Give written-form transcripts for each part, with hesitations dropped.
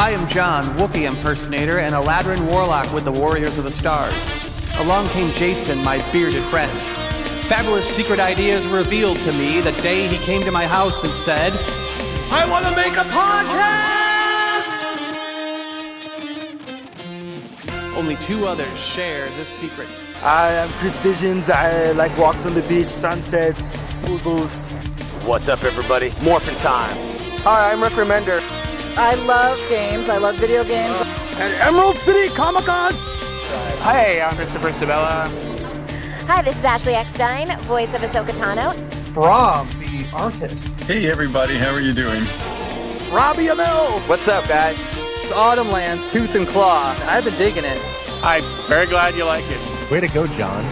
I am John, Wookiee impersonator and Aladrin warlock with the Warriors of the Stars. Along came Jason, my bearded friend. Fabulous secret ideas revealed to me the day he came to my house and said, I want to make a podcast! Only two others share this secret. I'm Chris Visions. I like walks on the beach, sunsets, poodles. What's up, everybody? Morphin' time. Hi, I'm Rick Remender. I love games. I love video games. At Emerald City Comic-Con! Hi, I'm Christopher Sabella. Hi, this is Ashley Eckstein, voice of Ahsoka Tano. Brom, the artist. Hey, everybody. How are you doing? Robbie Amell. What's up, guys? It's Autumn Lands, Tooth and Claw. I've been digging it. I'm very glad you like it. Way to go, John.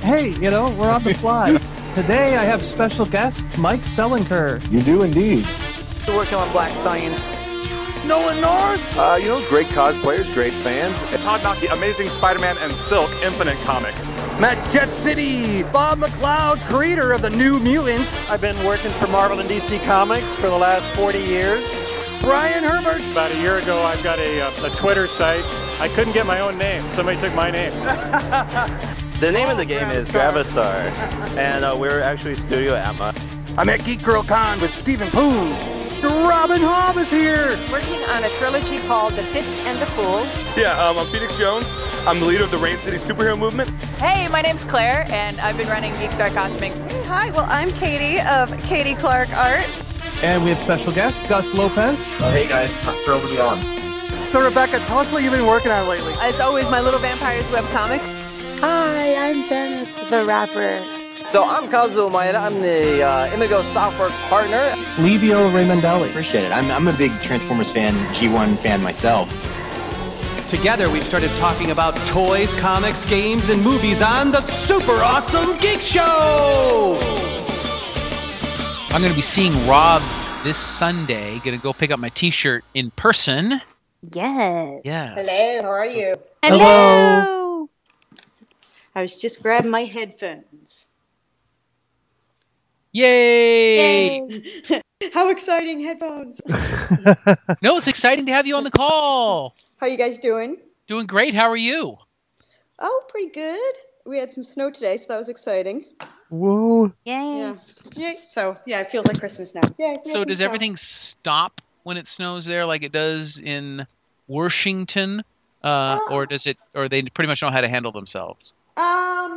Hey, you know, we're on the fly. Today, I have special guest Mike Selinker. You do indeed. We're working on Black Science. Nolan North! You know, great cosplayers, great fans. Todd Mackey, Amazing Spider-Man and Silk, Infinite Comic. Matt Jet City, Bob McLeod, creator of the New Mutants. I've been working for Marvel and DC Comics for the last 40 years. Brian Herbert. About a year ago, I've got a Twitter site. I couldn't get my own name. Somebody took my name. The name of the game is Gravistar, and we're actually Studio Atma. I'm at Geek Girl Con with Stephen Poon. Robin Hobb is here! Working on a trilogy called The Fitz and the Fool. Yeah, I'm Phoenix Jones. I'm the leader of the Rain City Superhero Movement. Hey, my name's Claire, and I've been running Geekstar Costuming. Hey, hi, well, I'm Katie of Katie Clark Art. And we have special guest, Gus Lopez. Hey, guys. I'm thrilled to be on. So, Rebecca, tell us what you've been working on lately. As always, my Little Vampires webcomic. Hi, I'm Samus the Rapper. So I'm Kazuo Maeda, I'm the Imago Softworks partner. Livio Raimondelli. Appreciate it. I'm a big Transformers fan, G1 fan myself. Together we started talking about toys, comics, games, and movies on The Super Awesome Geek Show! I'm going to be seeing Rob this Sunday. Going to go pick up my t-shirt in person. Yes. Yes. Hello, how are you? Hello. I was just grabbing my headphones. Yay! How exciting, headphones. No, it's exciting to have you on the call. How you guys doing? Doing great. How are you? Oh, pretty good. We had some snow today, so that was exciting. Whoa. Yay. Yeah. Yay. So, yeah, it feels like Christmas now. Yeah. So does everything stop when it snows there like it does in Washington? Or does it? Or they pretty much know how to handle themselves? A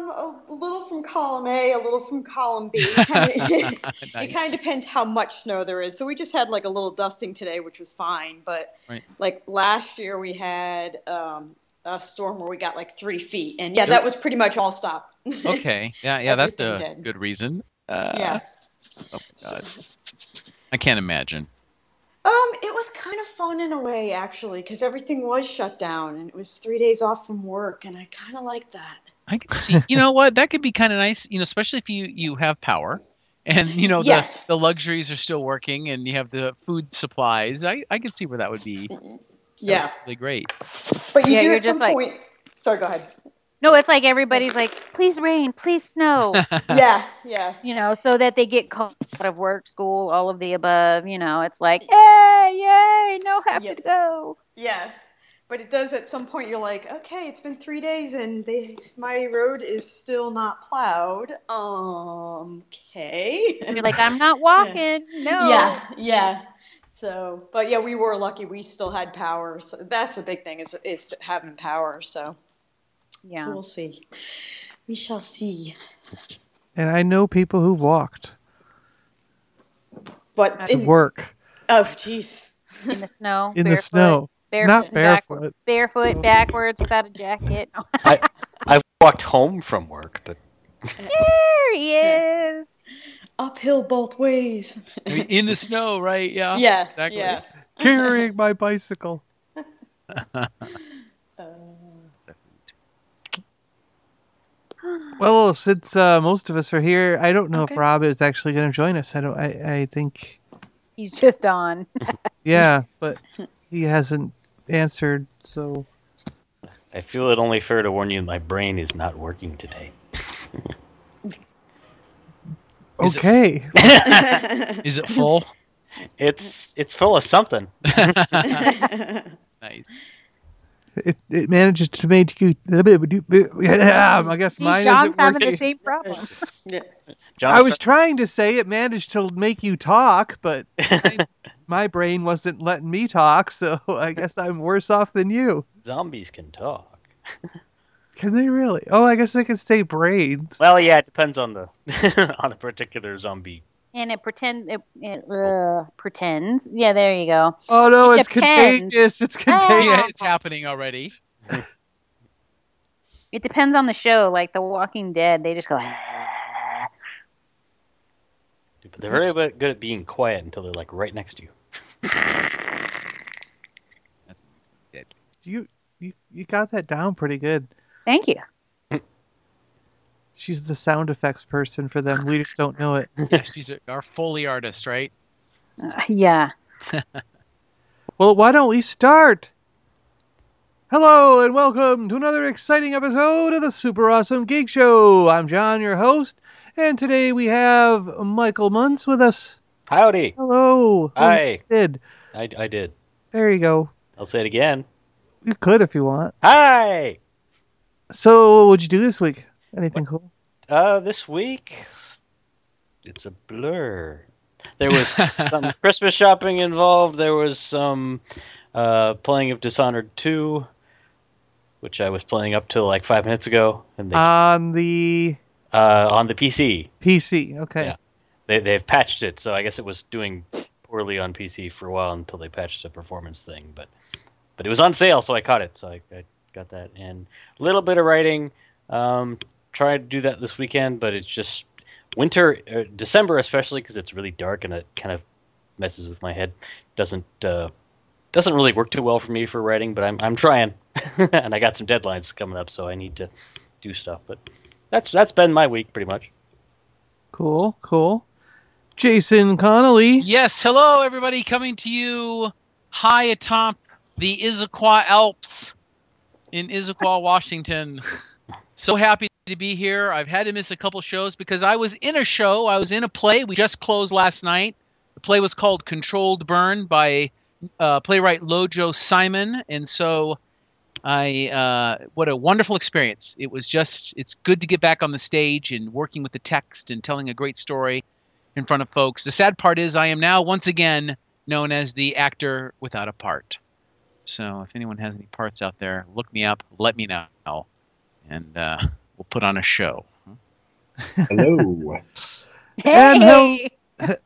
little from column A, a little from column B. Nice. It kind of depends how much snow there is. So we just had like a little dusting today, which was fine. But like last year we had a storm where we got like 3 feet. And yeah, that was pretty much all stop. Okay. Yeah, that's a good reason. Yeah. Oh, my God. I can't imagine. It was kind of fun in a way, actually, because everything was shut down and it was 3 days off from work. And I kind of liked that. I can see. You know what? That could be kind of nice, you know, especially if you have power and, you know, yes, the luxuries are still working and you have the food supplies. I could see where that would be. Yeah. Really great. But you do at some point. Sorry, go ahead. No, it's like everybody's like, please rain, please snow. Yeah. You know, so that they get called out of work, school, all of the above. You know, it's like, yay, no have to go. Yeah. But it does at some point, you're like, okay, it's been 3 days and my road is still not plowed. Okay. And you're like, I'm not walking. Yeah. No. Yeah. So, but yeah, we were lucky. We still had power. So that's the big thing is having power. So, yeah. So we'll see. We shall see. And I know people who walked. But to work. Oh, jeez. In the snow. In the snow. Barefoot, backwards, without a jacket. I walked home from work. But... There he is. Uphill both ways. In the snow, right? Yeah. Yeah. Exactly. Yeah. Carrying my bicycle. Well, since most of us are here, I don't know if Rob is actually going to join us. I think he's just on. Yeah, but he hasn't answered, so I feel it only fair to warn you my brain is not working today. Okay. Is it full? It's full of something. Nice. It manages to make you. I guess see, mine John's having working. The same problem. Yeah. I was trying to say it managed to make you talk, but my brain wasn't letting me talk, so I guess I'm worse off than you. Zombies can talk. Can they really? Oh, I guess they can say brains. Well, yeah, it depends on the on a particular zombie. And it pretends. Yeah, there you go. Oh no, it's contagious. It's contagious. Yeah, it's happening already. It depends on the show. Like The Walking Dead, they just go. But they're very good at being quiet until they're like right next to you. That's dead. You got that down pretty good. Thank you. She's the sound effects person for them. We just don't know it. Yeah, she's our Foley artist, right? Yeah. Well, why don't we start? Hello and welcome to another exciting episode of the Super Awesome Geek Show. I'm John, your host, and today we have Michael Muntz with us. Howdy. Hello. Hi. I did. There you go. I'll say it again. You could if you want. Hi. So, what'd you do this week? Anything cool? This week, it's a blur. There was some Christmas shopping involved. There was some playing of Dishonored 2, which I was playing up till like 5 minutes ago. And on the PC. PC, okay. Yeah. They've patched it, so I guess it was doing poorly on PC for a while until they patched the performance thing. But it was on sale, so I caught it. So I got that. And a little bit of writing. Try to do that this weekend, but it's just winter, December especially, because it's really dark and it kind of messes with my head. Doesn't really work too well for me for writing, but I'm trying, and I got some deadlines coming up, so I need to do stuff. But that's been my week pretty much. Cool. Jason Connolly. Yes, hello everybody, coming to you high atop the Issaquah Alps in Issaquah, Washington. So happy to be here. I've had to miss a couple shows because I was in a show. I was in a play. We just closed last night. The play was called Controlled Burn by playwright Lojo Simon. And so what a wonderful experience. It was just, it's good to get back on the stage and working with the text and telling a great story in front of folks. The sad part is I am now once again known as the actor without a part. So if anyone has any parts out there, look me up, let me know. And we'll put on a show. Hello. Hey.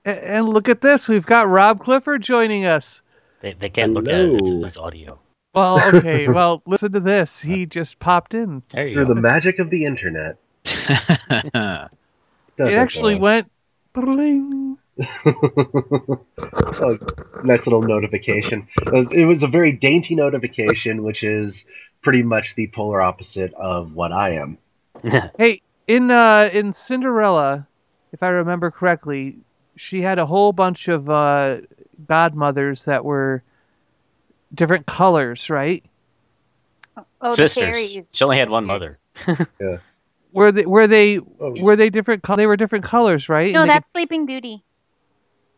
And look at this. We've got Rob Clifford joining us. They can't look at it. It's audio. Well, okay. Well, listen to this. He just popped in. There you go. Through the magic of the internet. It actually went bling. Oh, nice little notification. It was a very dainty notification, which is pretty much the polar opposite of what I am. Hey, in Cinderella, if I remember correctly, she had a whole bunch of godmothers that were different colors, right? Oh, sisters. The fairies. She only had one mother. Yeah. Were they different? They were different colors, right? No, that's Sleeping Beauty.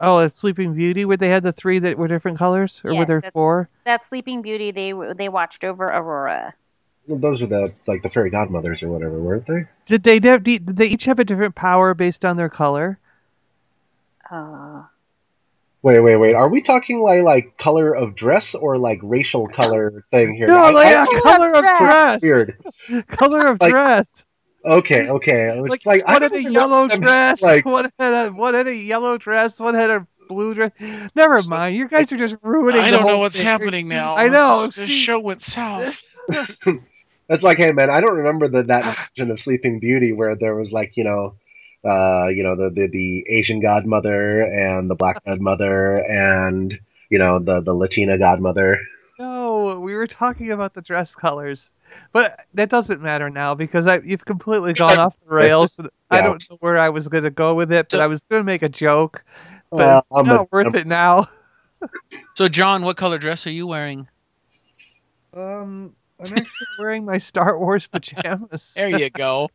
Oh, it's Sleeping Beauty where they had the three that were different colors? Or yes, were there four? That's Sleeping Beauty. They watched over Aurora. Well, those were the fairy godmothers or whatever, weren't they? Did they each have a different power based on their color? Wait. Are we talking like color of dress or like racial color thing here? No, color of dress. Weird. Color of dress. Okay. Like one had a yellow dress, one had a yellow dress, one had a blue dress. Never mind. You guys are just ruining I don't know what's happening now. I know. This show went south. That's like, hey, man, I don't remember that version of Sleeping Beauty where there was like, the Asian godmother and the black godmother and, the Latina godmother. No, we were talking about the dress colors. But that doesn't matter now because you've completely gone off the rails. Just, yeah. I don't know where I was going to go with it, but I was going to make a joke. But it's not worth it now. So, John, what color dress are you wearing? I'm actually wearing my Star Wars pajamas. There you go.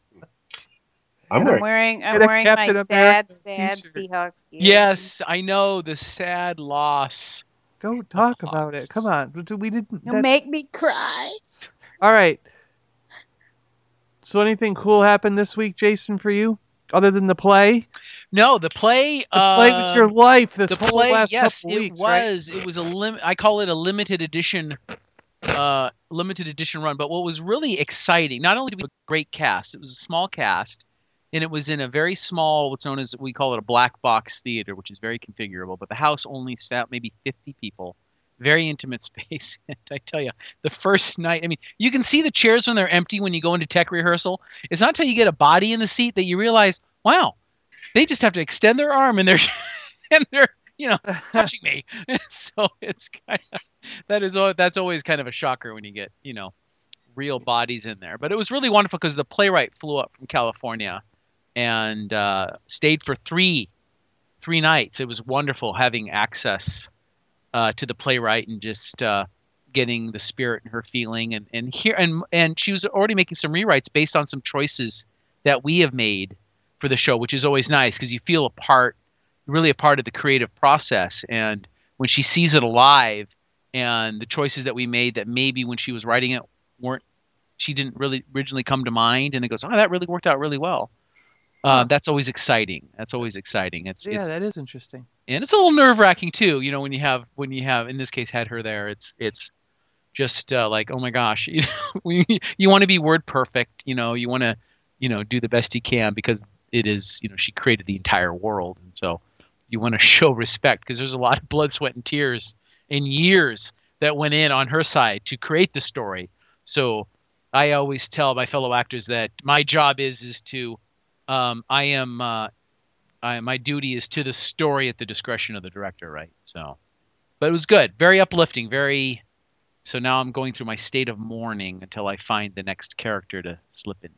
I'm wearing my Captain sad, sad t-shirt. Seahawks gear. Yes, I know, the sad loss. Don't talk about it. Come on, we didn't. Don't make me cry. All right. So, anything cool happened this week, Jason, for you, other than the play? No, the play. The play was your life. This whole last couple weeks, was. Right? It was I call it a limited edition. Limited edition run. But what was really exciting, not only did we have a great cast, it was a small cast, and it was in a very small, what's known as, we call it a black box theater, which is very configurable, but the house only sat maybe 50 people. Very intimate space. And I tell you, the first night, I mean, you can see the chairs when they're empty when you go into tech rehearsal. It's not until you get a body in the seat that you realize, wow, they just have to extend their arm and they're you know, touching me. So it's kind of, that's always kind of a shocker when you get, you know, real bodies in there. But it was really wonderful because the playwright flew up from California and stayed for three nights. It was wonderful having access to the playwright and just getting the spirit and her feeling and she was already making some rewrites based on some choices that we have made for the show, which is always nice because you feel really a part of the creative process. And when she sees it alive and the choices that we made that maybe when she was writing it didn't really originally come to mind, and it goes, oh, that really worked out really well. That's always exciting. It's that is interesting. And it's a little nerve-wracking too, you know, when you have in this case had her there, it's just like, oh my gosh, you know, you want to be word perfect, you know, you want to, you know, do the best you can because it is, you know, she created the entire world, and so you want to show respect because there's a lot of blood, sweat, and tears and years that went in on her side to create the story. So I always tell my fellow actors that my job is to my duty is to the story at the discretion of the director, right? So, but it was good, very uplifting, very. So now I'm going through my state of mourning until I find the next character to slip in.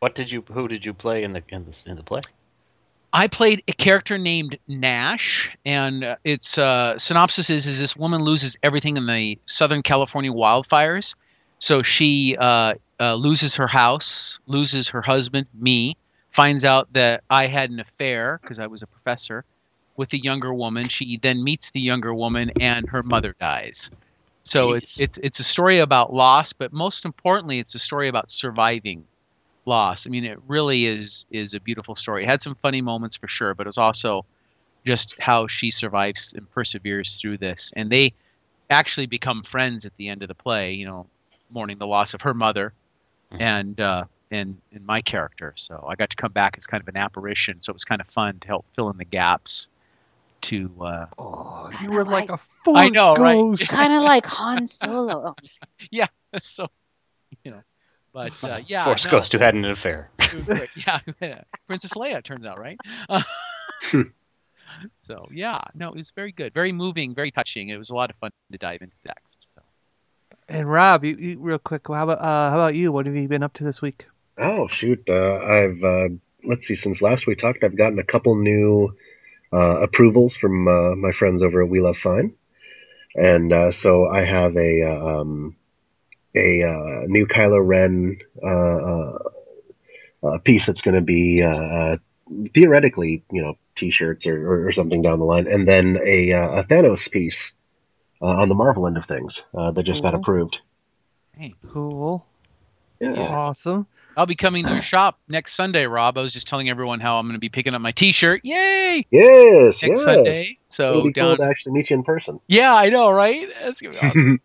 Who did you play in the play? I played a character named Nash, and its synopsis is this woman loses everything in the Southern California wildfires. So she loses her house, loses her husband, me, finds out that I had an affair, because I was a professor, with a younger woman. She then meets the younger woman, and her mother dies. So it's a story about loss, but most importantly, it's a story about surviving loss. I mean, it really is a beautiful story. It had some funny moments for sure, but it was also just how she survives and perseveres through this. And they actually become friends at the end of the play, you know, mourning the loss of her mother and my character. So I got to come back as kind of an apparition. So it was kind of fun to help fill in the gaps. To you were like a force I know, ghost, right? Kind of like Han Solo. Yeah, so you know. But yeah, Force Ghost, who had an affair. Yeah, Princess Leia turns out, right? So yeah, no, it was very good, very moving, very touching. It was a lot of fun to dive into next. So. And Rob, you real quick, how about you? What have you been up to this week? Oh shoot, I've let's see. Since last we talked, I've gotten a couple new approvals from my friends over at We Love Fine, and so I have a new Kylo Ren piece that's going to be theoretically, you know, T-shirts or something down the line, and then a Thanos piece on the Marvel end of things that just got approved. Hey, cool. Yeah. Awesome. I'll be coming to your shop next Sunday, Rob. I was just telling everyone how I'm going to be picking up my T-shirt. Yay! Yes, next Sunday. So it'll be cool to actually meet you in person. Yeah, I know, right? That's going to be awesome.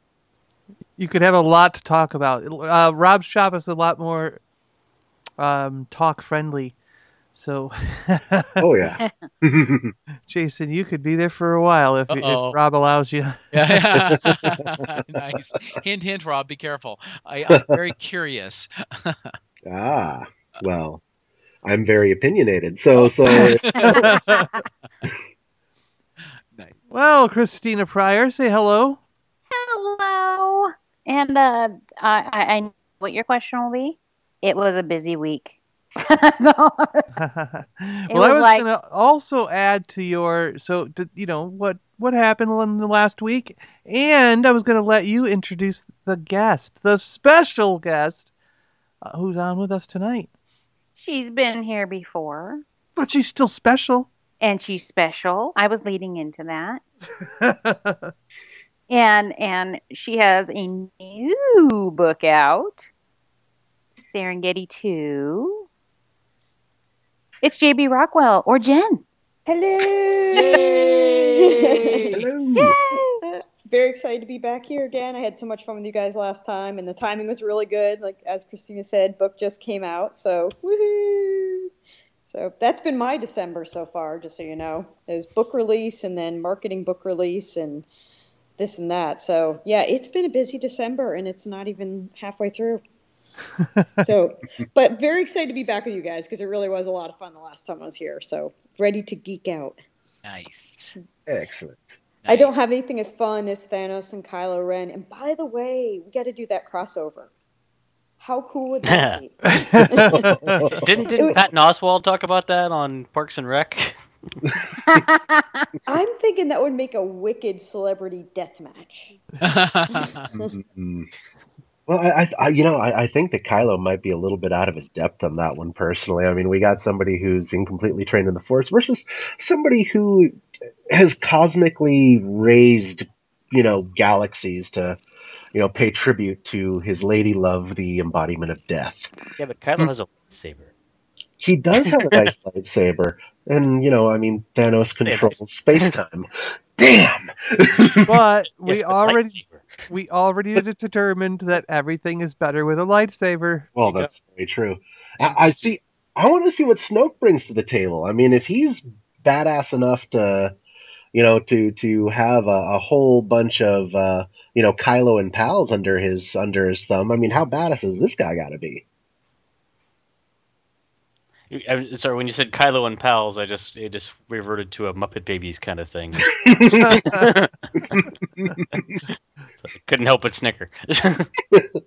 You could have a lot to talk about. Rob's shop is a lot more talk friendly. So, oh yeah, Jason, you could be there for a while if Rob allows you. Yeah. Nice. Hint, hint. Rob, be careful. I'm very curious. Well, I'm very opinionated. So. Nice. Well, Christina Pryor, say hello. Hello. And I know what your question will be. It was a busy week. I was going to also add to your, you know, what happened in the last week, and I was going to let you introduce the guest, the special guest who's on with us tonight. She's been here before. But she's still special. And she's special. I was leading into that. And she has a new book out, Serengeti 2. It's J.B. Rockwell, or Jen. Hello. Yay. Hello. Yay. Very excited to be back here again. I had so much fun with you guys last time, and the timing was really good. Like, as Christina said, book just came out, so woohoo. So that's been my December so far, just so you know. There's book release and then marketing book release and this and that. So, yeah, it's been a busy December, and it's not even halfway through. So, but very excited to be back with you guys because it really was a lot of fun the last time I was here. So ready to geek out. Nice. Excellent. Nice. I don't have anything as fun as Thanos and Kylo Ren. And by the way, we got to do that crossover. How cool would that be? Didn't Patton Oswalt talk about that on Parks and Rec? I'm thinking that would make a wicked celebrity death match. Well, I think that Kylo might be a little bit out of his depth on that one, personally. I mean, we got somebody who's incompletely trained in the Force versus somebody who has cosmically raised, galaxies to, pay tribute to his lady love, the embodiment of death. Yeah, but Kylo has a lightsaber. He does have a nice lightsaber. And, Thanos controls space-time. Damn! But we already determined that everything is better with a lightsaber. Well, that's very true. I want to see what Snoke brings to the table. I mean, if he's badass enough to, to have a whole bunch of, Kylo and pals under his thumb. I mean, how badass has this guy got to be? I'm sorry, when you said Kylo and pals, it just reverted to a Muppet Babies kind of thing. So couldn't help but snicker.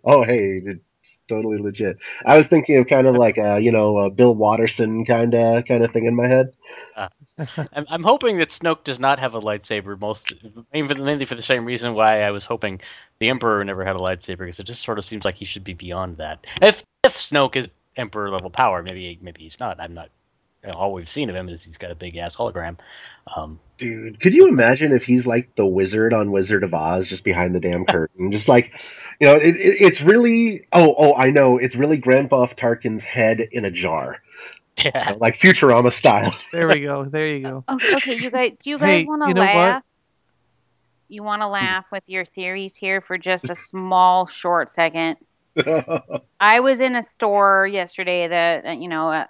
Oh, hey, it's totally legit. I was thinking of kind of like a Bill Watterson kind of thing in my head. I'm hoping that Snoke does not have a lightsaber, mainly for the same reason why I was hoping the Emperor never had a lightsaber, because it just sort of seems like he should be beyond that. If Snoke is Emperor level power, maybe he's not. I'm not. All we've seen of him is he's got a big ass hologram. Dude, could you imagine if he's like the wizard on Wizard of Oz, just behind the damn curtain, just like, it's really. Oh, I know. It's really Grand Moff Tarkin's head in a jar. Yeah, like Futurama style. There we go. There you go. Okay, you guys. Do you guys want to laugh? What? You want to laugh with your theories here for just a small, short second. I was in a store yesterday that,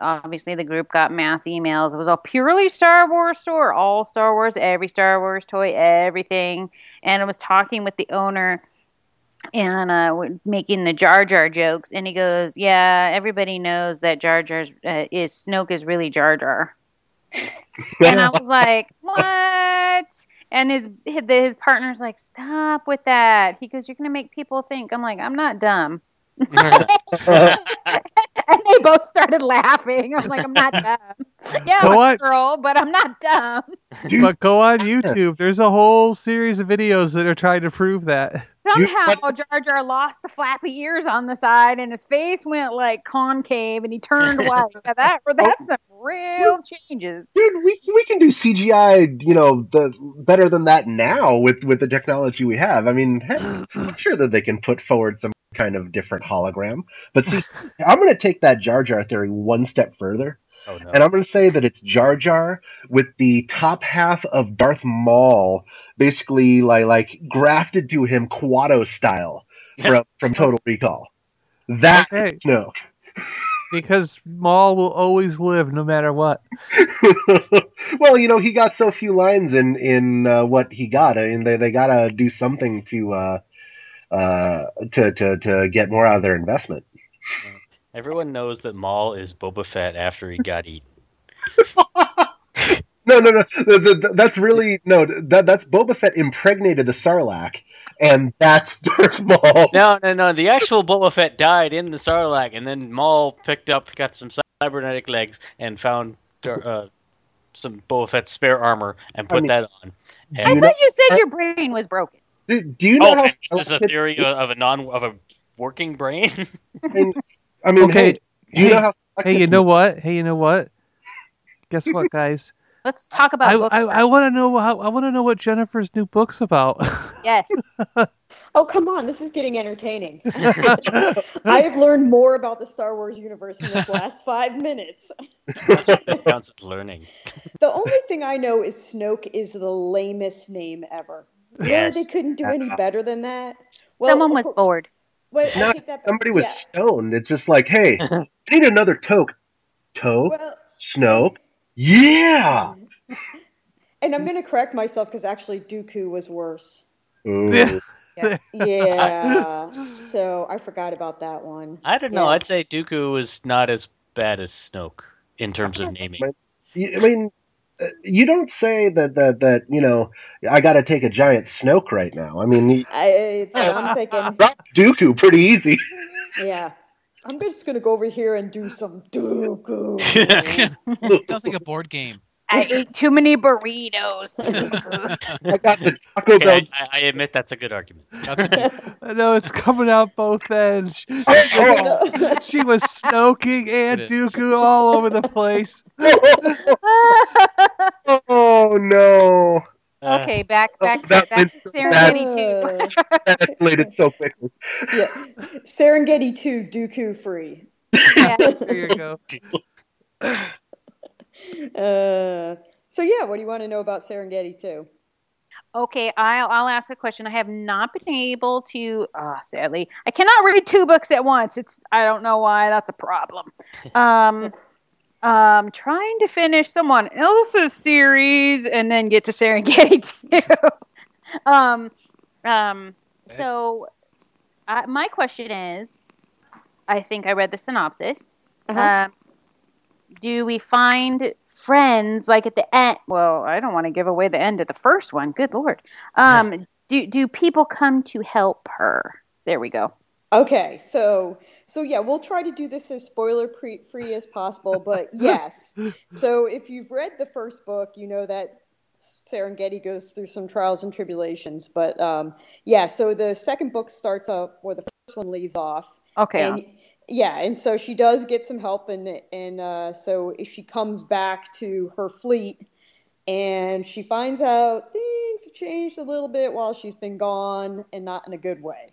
obviously the group got mass emails. It was a purely Star Wars store, all Star Wars, every Star Wars toy, everything. And I was talking with the owner and making the Jar Jar jokes. And he goes, yeah, everybody knows that Jar Jar is Snoke is really Jar Jar. And I was like, what? And his partner's like, stop with that. He goes, you're going to make people think. I'm like, I'm not dumb. And they both started laughing. I was like, I'm not dumb. Yeah, I'm a girl, but I'm not dumb. But go on YouTube. There's a whole series of videos that are trying to prove that. Somehow Jar Jar lost the flappy ears on the side, and his face went like concave, and he turned white. That's some real changes. Dude, we can do CGI, better than that now with the technology we have. I mean, I'm sure that they can put forward some kind of different hologram. But see, I'm going to take that Jar Jar theory one step further. Oh, no. And I'm going to say that it's Jar Jar with the top half of Darth Maul basically like grafted to him Quato style from Total Recall. That's Snoke. Because Maul will always live no matter what. Well, he got so few lines in what he got. I mean, they got to do something to get more out of their investment. Everyone knows that Maul is Boba Fett after he got eaten. No. That's really no. That's Boba Fett impregnated the Sarlacc, and that's Darth Maul. No. The actual Boba Fett died in the Sarlacc, and then Maul got some cybernetic legs, and found some Boba Fett spare armor and put that on. And I thought you said your brain was broken. Do you know? This is a theory of a working brain. I mean, I mean, okay. You know what? Guess what, guys? Let's talk about books. I want to know how. I want to know what Jennifer's new book's about. Yes. Oh, come on. This is getting entertaining. I have learned more about the Star Wars universe in the last 5 minutes. That counts as learning. The only thing I know is Snoke is the lamest name ever. Yes. Really, they couldn't do any better than that. Well, someone was bored. Wait, somebody was stoned. It's just like, hey, need another toke. Snoke. Yeah. And I'm going to correct myself because actually Dooku was worse. Yeah. Yeah. So I forgot about that one. I don't know. I'd say Dooku was not as bad as Snoke in terms of naming. I mean, you don't say that you know, I got to take a giant Snoke right now. I mean, it's what I'm thinking. Drop Dooku pretty easy. Yeah. I'm just going to go over here and do some Dooku. It sounds like a board game. I ate too many burritos. I got the Taco Bell. I admit that's a good argument. I know it's coming out both ends. She was Snoking and Dooku all over the place. Oh no! Okay, back to Serengeti 2. That escalated so quickly. Yeah. Serengeti 2, Dooku free. Yeah. There you go. So yeah, what do you want to know about Serengeti 2? Okay, I'll ask a question. I have not been able to, sadly, I cannot read two books at once. I don't know why. That's a problem. Trying to finish someone else's series and then get to Serengeti 2. So my question is, I think I read the synopsis. Do we find friends like at the end? Well, I don't want to give away the end of the first one. Good Lord. Do people come to help her? There we go. Okay. So yeah, we'll try to do this as spoiler-free as possible, but yes. So if you've read the first book, you know that Serengeti goes through some trials and tribulations, but so the second book starts up where the first one leaves off. Okay. And, awesome. Yeah, and so she does get some help, and so she comes back to her fleet, and she finds out things have changed a little bit while she's been gone, and not in a good way.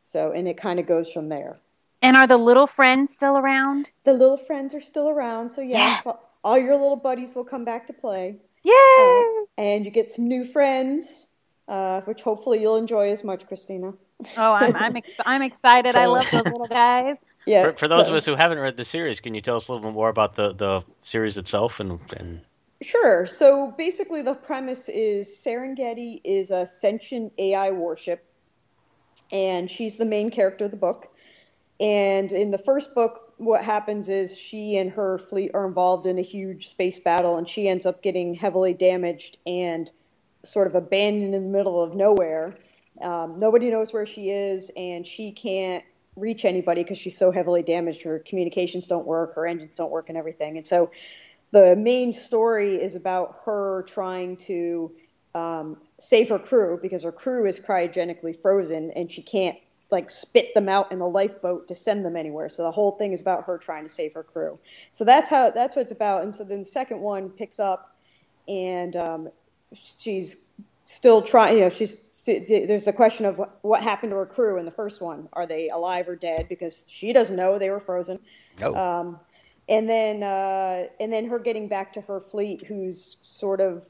So, and it kind of goes from there. And are the little friends still around? The little friends are still around, so yes. All your little buddies will come back to play. Yay! And you get some new friends, which hopefully you'll enjoy as much, Christina. Oh, I'm excited. So, I love those little guys. Yeah. For those of us who haven't read the series, can you tell us a little bit more about the series itself? And Sure. So basically the premise is Serengeti is a sentient AI warship, and she's the main character of the book. And in the first book, what happens is she and her fleet are involved in a huge space battle, and she ends up getting heavily damaged and sort of abandoned in the middle of nowhere. Nobody knows where she is, and she can't reach anybody because she's so heavily damaged. Her communications don't work, her engines don't work, and everything. And so the main story is about her trying to save her crew, because her crew is cryogenically frozen, and she can't spit them out in the lifeboat to send them anywhere. So the whole thing is about her trying to save her crew. So that's what it's about. And so then the second one picks up, and she's still trying. You know, there's the question of what happened to her crew in the first one. Are they alive or dead? Because she doesn't know. They were frozen. No. And then her getting back to her fleet, who's sort of,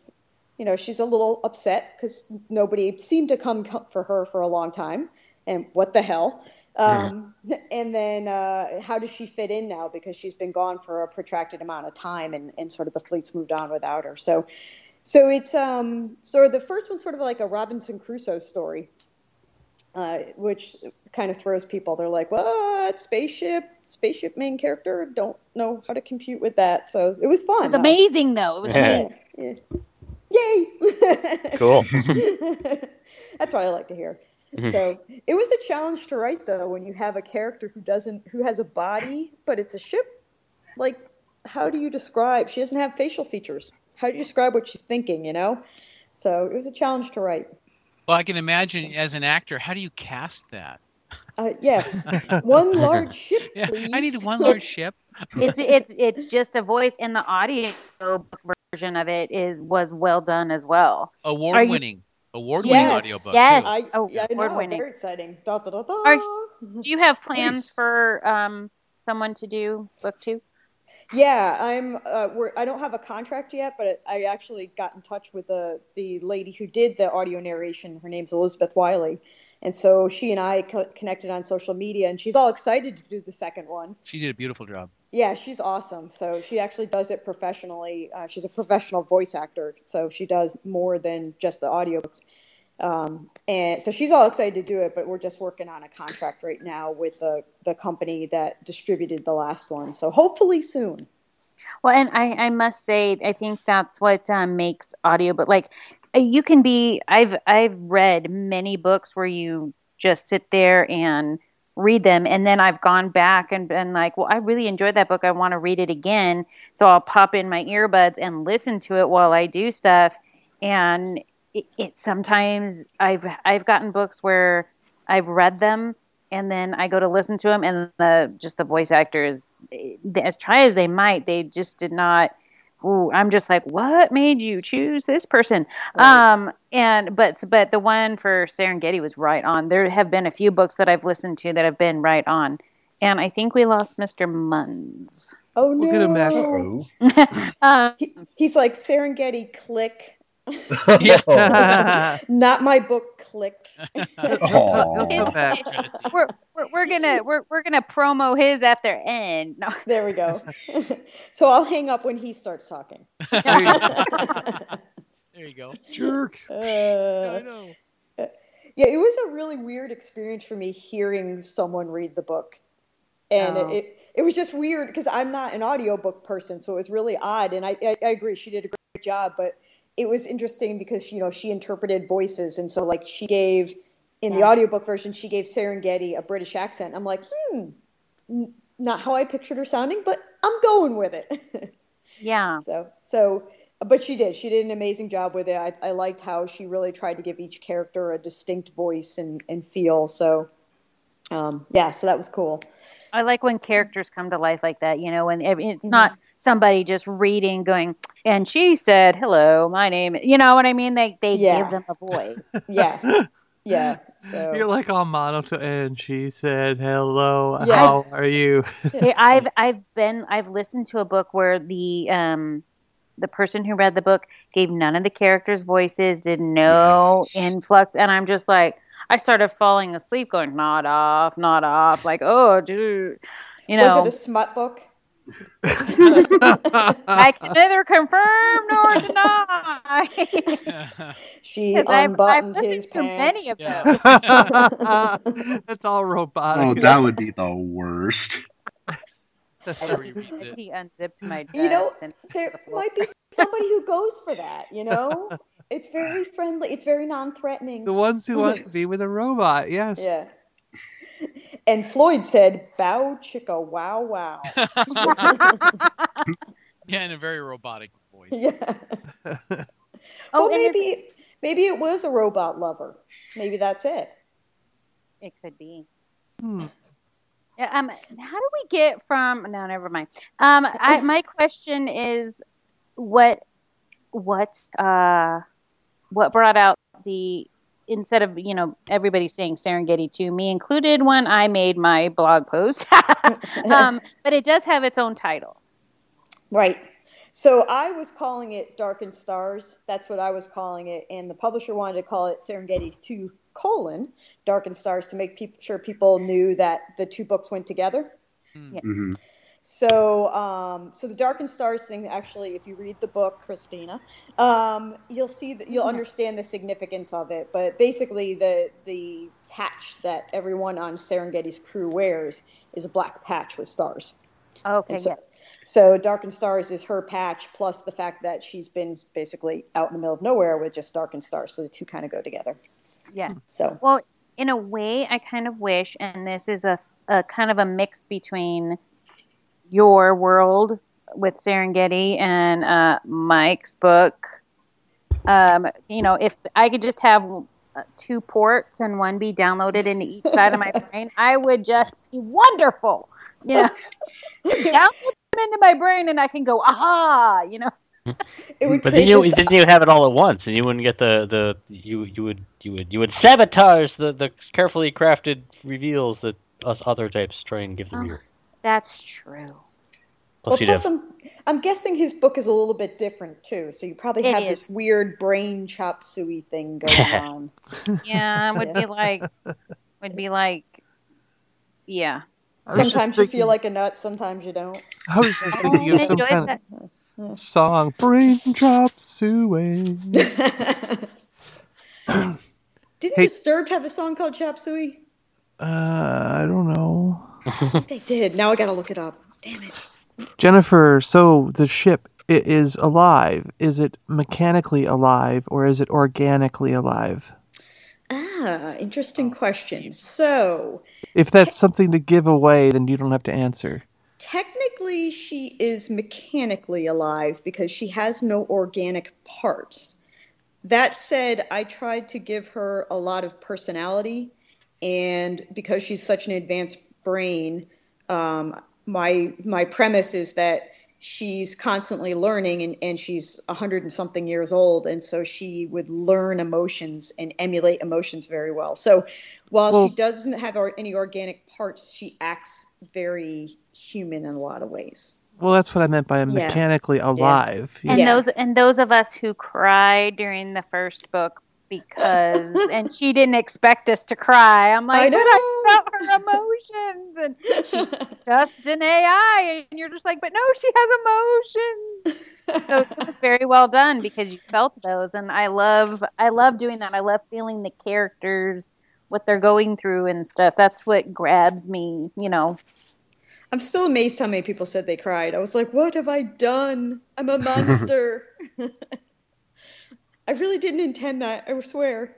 you know, she's a little upset because nobody seemed to come for her for a long time. And what the hell? And then how does she fit in now? Because she's been gone for a protracted amount of time, and sort of the fleet's moved on without her. So it's so the first one's sort of like a Robinson Crusoe story, which kind of throws people. They're like, "What spaceship main character? Don't know how to compute with that." So it was fun. It's amazing, though. It was amazing. Yeah. Yay! Cool. That's what I like to hear. Mm-hmm. So it was a challenge to write, though, when you have a character who has a body, but it's a ship. Like, how do you describe? She doesn't have facial features. How do you describe what she's thinking, you know? So it was a challenge to write. Well, I can imagine as an actor, how do you cast that? Yes. One large ship, please. I need one large ship. It's just a voice, and the audio version of it was well done as well. Award-winning audiobook. Yes. Award-winning. Very exciting. Da, da, da, da. Do you have plans for someone to do book two? Yeah, I don't have a contract yet, but I actually got in touch with the lady who did the audio narration. Her name's Elizabeth Wiley. And so she and I connected on social media, and she's all excited to do the second one. She did a beautiful job. Yeah, she's awesome. So she actually does it professionally. She's a professional voice actor, so she does more than just the audiobooks. And so she's all excited to do it, but we're just working on a contract right now with the company that distributed the last one. So hopefully soon. Well, and I must say, I think that's what makes audiobook, like, you can be, I've read many books where you just sit there and read them. And then I've gone back and been like, well, I really enjoyed that book. I want to read it again. So I'll pop in my earbuds and listen to it while I do stuff. And It sometimes I've gotten books where I've read them and then I go to listen to them, and the voice actors, as try as they might, they just did not. Ooh, I'm just like, what made you choose this person? Right. But the one for Serengeti was right on. There have been a few books that I've listened to that have been right on, and I think we lost Mr. Munns. Oh no! Look at him, Master. He's like Serengeti. Click. Not my book. Click. We're gonna promo his at their end. No. There we go. So I'll hang up when he starts talking. There you go. Jerk. I know. Yeah, it was a really weird experience for me hearing someone read the book, and it was just weird because I'm not an audiobook person, so it was really odd. And I agree, she did a great job, but it was interesting because, you know, she interpreted voices. And so, like, she gave, in the audiobook version, she gave Serengeti a British accent. I'm like, not how I pictured her sounding, but I'm going with it. Yeah. So, but she did. She did an amazing job with it. I liked how she really tried to give each character a distinct voice and feel. So, so that was cool. I like when characters come to life like that, you know, and it's not somebody just reading going, and she said, hello, my name, you know what I mean? They give them a voice. Yeah. Yeah. So you're like all monotone, and she said, hello, how are you? I've listened to a book where the person who read the book gave none of the characters' voices, did no influx. And I'm just like, I started falling asleep going, not off. Like, oh, dude. You know. Was it a smut book? I can neither confirm nor deny. She unbuttoned his pants. Many of them. That's all robotic. Oh, that would be the worst. He unzipped my dress. You know, there might be somebody who goes for that, you know? It's very friendly. It's very non-threatening. The ones who want to be with a robot, yes. Yeah. And Floyd said, bow chicka wow wow. Yeah, in a very robotic voice. Yeah. Well, maybe it was a robot lover. Maybe that's it. It could be. How do we get from... No, never mind. My question is, what brought out the... Instead of, you know, everybody saying Serengeti 2, me included when I made my blog post. But it does have its own title. Right. So I was calling it Dark and Stars. That's what I was calling it. And the publisher wanted to call it Serengeti 2, Dark and Stars, to make sure people knew that the two books went together. Mm. Yes. Mm-hmm. So the Dark and Stars thing, actually, if you read the book, Christina, you'll see that you'll understand the significance of it. But basically, the patch that everyone on Serengeti's crew wears is a black patch with stars. Okay. So Dark and Stars is her patch, plus the fact that she's been basically out in the middle of nowhere with just Dark and Stars. So the two kind of go together. Yes. So well, in a way, I kind of wish, and this is a kind of a mix between your world with Serengeti and Mike's book. You know, if I could just have two ports and one be downloaded into each side of my brain, I would just be wonderful. You know, download them into my brain and I can go, aha, you know. But then you have it all at once, and you wouldn't get the you would sabotage the carefully crafted reveals that us other types try and give the viewer. That's true. Plus I'm guessing his book is a little bit different too, so you probably have this weird brain chop suey thing going on. Yeah, it would be like, yeah. Sometimes you feel like a nut, sometimes you don't. I was just thinking you some kind that. Of. Song brain drops away. Didn't Disturbed have a song called Chop Suey? I don't know. I think they did. Now I gotta look it up. Damn it. Jennifer, so the ship, it is alive. Is it mechanically alive or is it organically alive? Ah, interesting question. So if that's something to give away, then you don't have to answer. Technically, she is mechanically alive because she has no organic parts. That said, I tried to give her a lot of personality, and because she's such an advanced brain, my premise is that she's constantly learning, and she's 100 and something years old, and so she would learn emotions and emulate emotions very well. So while she doesn't have any organic parts, she acts very human in a lot of ways. Well, that's what I meant by mechanically alive. Yeah. And those of us who cried during the first book because and she didn't expect us to cry. I'm like, but I felt her emotions, and she's just an AI, and you're just like, but no, she has emotions. So it was very well done because you felt those, and I love doing that. I love feeling the characters, what they're going through and stuff. That's what grabs me, you know. I'm still amazed how many people said they cried. I was like, what have I done? I'm a monster. I really didn't intend that, I swear.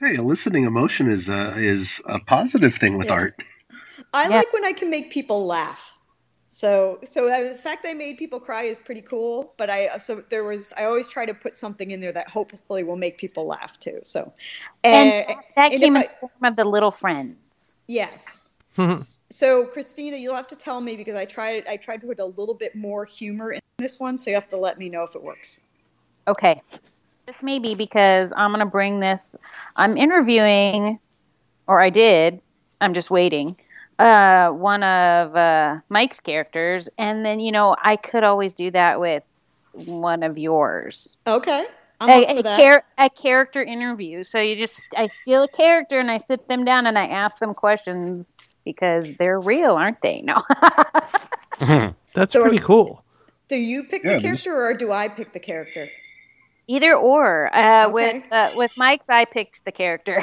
Hey, eliciting emotion is a positive thing with art. I like when I can make people laugh. So the fact that I made people cry is pretty cool. But I always try to put something in there that hopefully will make people laugh too. So and that came in the form of the little friends. Yes. So Christina, you'll have to tell me because I tried to put a little bit more humor in this one. So you have to let me know if it works. Okay. This may be because I'm going to bring this. I'm interviewing, or I did. I'm just waiting. One of Mike's characters, and then I could always do that with one of yours. Okay, I'm up for that. A character interview. So I steal a character and I sit them down and I ask them questions because they're real, aren't they? No, that's pretty cool. Do you pick the character or do I pick the character? Either or. Okay. With Mike's, I picked the character.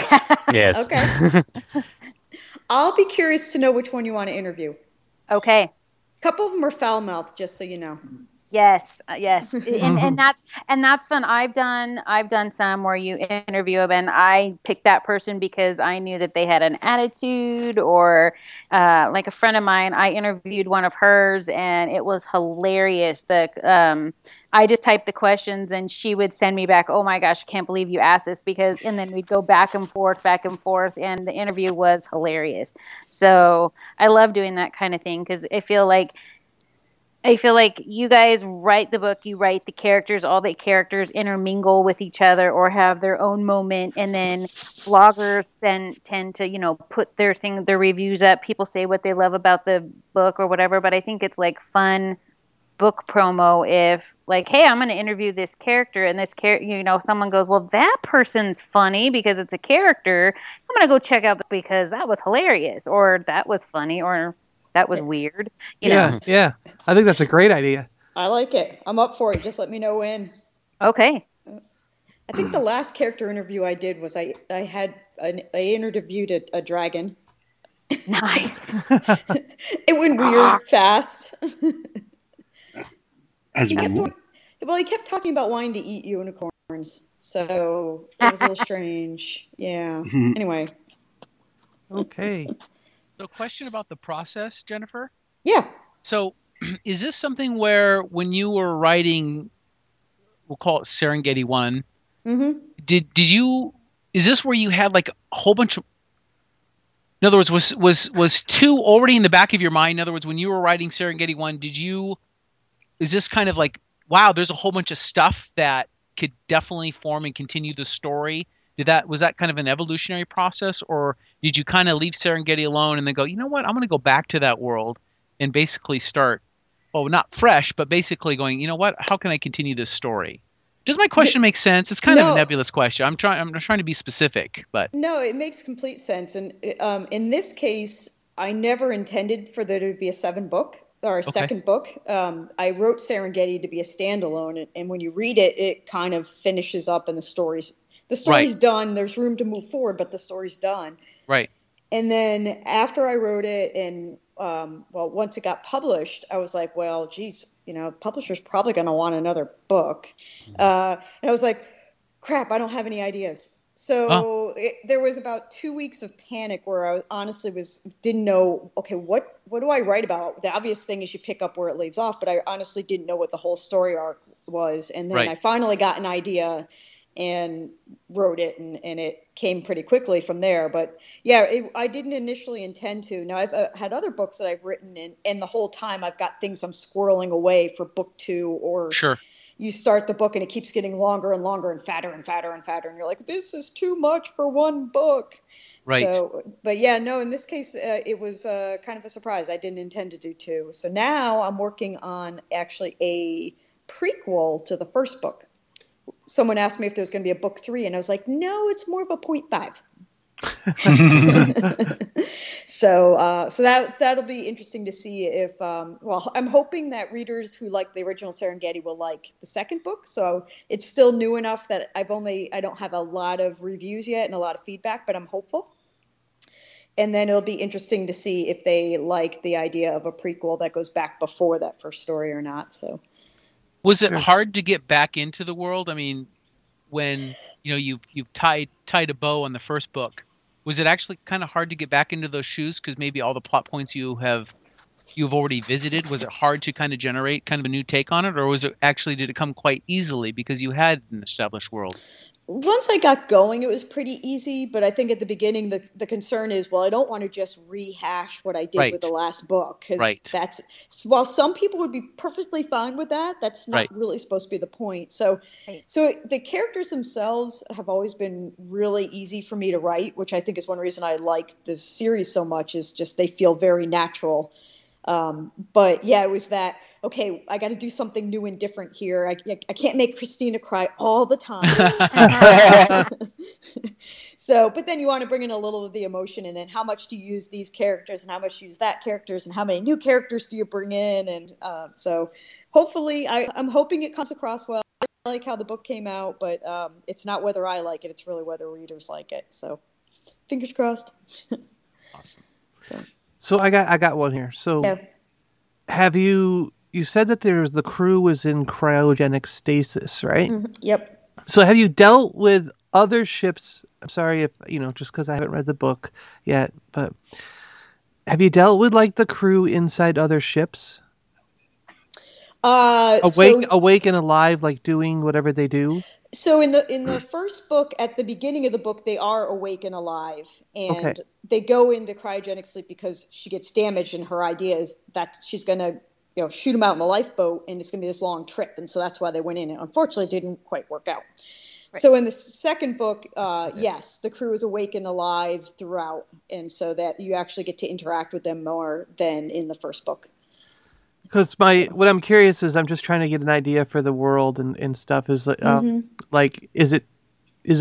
Yes. Okay. I'll be curious to know which one you want to interview. Okay. A couple of them are foul-mouthed, just so you know. Yes. and that's fun. I've done some where you interview them, and I picked that person because I knew that they had an attitude, or like a friend of mine, I interviewed one of hers, and it was hilarious. I just typed the questions, and she would send me back, oh my gosh, I can't believe you asked this, because, and then we'd go back and forth, and the interview was hilarious. So I love doing that kind of thing because I feel like you guys write the book, you write the characters, all the characters intermingle with each other or have their own moment, and then bloggers tend to, put their reviews up. People say what they love about the book or whatever, but I think it's like fun book promo if, like, hey, I'm going to interview this character, and this character, someone goes, well, that person's funny because it's a character. I'm going to go check out because that was hilarious, or that was funny, or that was weird. You know? Yeah. I think that's a great idea. I like it. I'm up for it. Just let me know when. Okay. I think the last character interview I did was I interviewed a dragon. Nice. It went weird fast. He kept talking about wanting to eat unicorns, so it was a little strange. Yeah. Anyway. Okay. So question about the process, Jennifer? Yeah. So is this something where when you were writing, we'll call it Serengeti 1, did you Is this where you had like a whole bunch of? In other words, was two already in the back of your mind? In other words, when you were writing Serengeti 1, did you? Is this kind of like, wow, there's a whole bunch of stuff that could definitely form and continue the story? Was that kind of an evolutionary process, or did you kind of leave Serengeti alone and then go, you know what, I'm going to go back to that world and basically start, well, not fresh, but basically going, you know what, how can I continue this story? Does my question make sense? It's kind of a nebulous question. I'm trying to be specific, but no, it makes complete sense. And in this case, I never intended for there to be a second book. I wrote Serengeti to be a standalone, and when you read it, it kind of finishes up, and the story's done. There's room to move forward, but the story's done. Right. And then after I wrote it, and once it got published, I was like, well, geez, publisher's probably going to want another book. And I was like, crap, I don't have any ideas. So there was about 2 weeks of panic where I honestly didn't know, okay, what do I write about? The obvious thing is you pick up where it leaves off, but I honestly didn't know what the whole story arc was. And then I finally got an idea and wrote it, and it came pretty quickly from there. But yeah, I didn't initially intend to. Now I've had other books that I've written, and the whole time I've got things I'm squirreling away for book two, or sure, you start the book and it keeps getting longer and longer and fatter and fatter and fatter, and you're like, this is too much for one book. Right. So, but yeah, no, in this case, it was kind of a surprise. I didn't intend to do two. So now I'm working on actually a prequel to the first book. Someone asked me if there was going to be a book three, and I was like, no, it's more of a 0.5. So that'll be interesting to see if, I'm hoping that readers who like the original Serengeti will like the second book. So it's still new enough that I don't have a lot of reviews yet and a lot of feedback, but I'm hopeful. And then it'll be interesting to see if they like the idea of a prequel that goes back before that first story or not. So. Was it hard to get back into the world? I mean, when you've tied a bow on the first book, was it actually kind of hard to get back into those shoes? Because maybe all the plot points you've already visited. Was it hard to kind of generate kind of a new take on it, or was it actually, did it come quite easily because you had an established world? Once I got going, it was pretty easy. But I think at the beginning, the concern is, well, I don't want to just rehash what I did with the last book. Because that's, while some people would be perfectly fine with that, that's not really supposed to be the point. So the characters themselves have always been really easy for me to write, which I think is one reason I like this series so much, is just they feel very natural. But yeah, it was that, okay, I got to do something new and different here. I can't make Christina cry all the time. So, but then you want to bring in a little of the emotion, and then how much do you use these characters, and how much do you use that characters, and how many new characters do you bring in? And, so hopefully I'm hoping it comes across well. I like how the book came out, but, it's not whether I like it. It's really whether readers like it. So fingers crossed. Awesome. So I got one here. So have you said that the crew was in cryogenic stasis, right? Mm-hmm. Yep. So have you dealt with other ships? I'm sorry if, just because I haven't read the book yet, but have you dealt with the crew inside other ships? Awake and alive, doing whatever they do. So in the first book, at the beginning of the book, they are awake and alive, and they go into cryogenic sleep because she gets damaged, and her idea is that she's going to, shoot them out in the lifeboat, and it's going to be this long trip, and so that's why they went in. And unfortunately, it didn't quite work out. Right. So in the second book, yes, the crew is awake and alive throughout, and so that you actually get to interact with them more than in the first book. Because what I'm curious is, I'm just trying to get an idea for the world and stuff. Is is it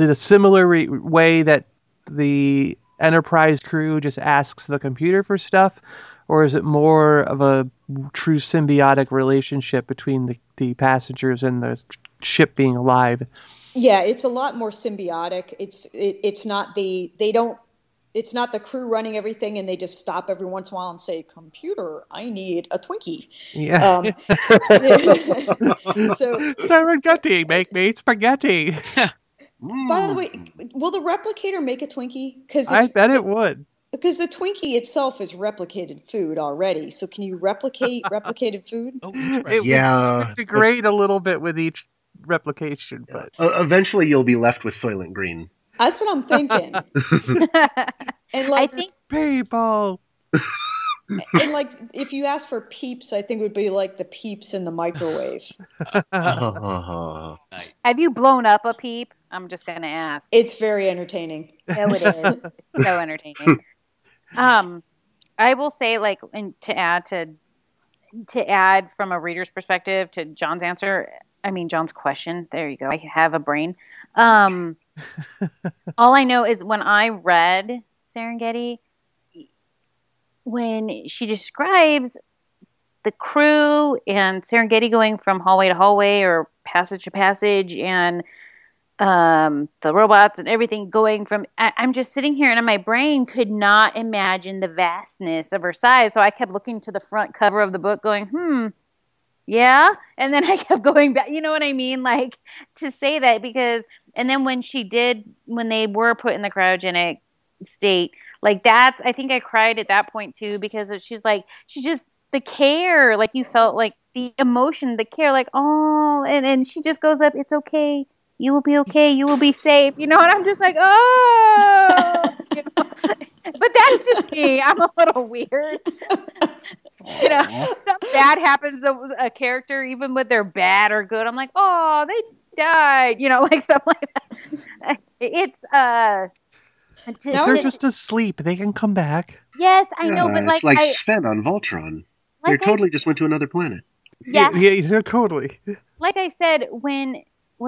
a similar way that the Enterprise crew just asks the computer for stuff, or is it more of a true symbiotic relationship between the passengers and the ship being alive? Yeah, it's a lot more symbiotic. It's not the crew running everything, and they just stop every once in a while and say, computer, I need a Twinkie. Yeah. So, Serengeti, make me spaghetti. By the way, will the replicator make a Twinkie? 'Cause I bet it would. Because the Twinkie itself is replicated food already. So can you replicate replicated food? Oh, it would degrade a little bit with each replication. But eventually you'll be left with Soylent Green. That's what I'm thinking. And like, I think people. And like, if you ask for Peeps, I think it would be like the Peeps in the microwave. Have you blown up a Peep? I'm just going to ask. It's very entertaining. No, it is. It's so entertaining. I will say, like, and to add from a reader's perspective to John's answer. I mean, John's question. There you go. I have a brain. All I know is when I read Serengeti, when she describes the crew and Serengeti going from hallway to hallway or passage to passage and the robots and everything going from... I'm just sitting here and my brain could not imagine the vastness of her size. So I kept looking to the front cover of the book going, yeah. And then I kept going back. You know what I mean? Like, to say that because... And then when they were put in the cryogenic state, like that's, I think I cried at that point too, because she's like, she just, the care, like you felt like the emotion, the care, like, oh, and she just goes up, it's okay. You will be okay. You will be safe. You know, and I'm just like, oh, you know? But that's just me. I'm a little weird. You know, something bad happens to a character, even when they're bad or good. I'm like, oh, they died, you know, like stuff like that. It's they're just asleep. They can come back. Yes, I know, but like, it's like Sven on Voltron. Like, they totally just went to another planet. Yeah, yeah, totally. Like I said, when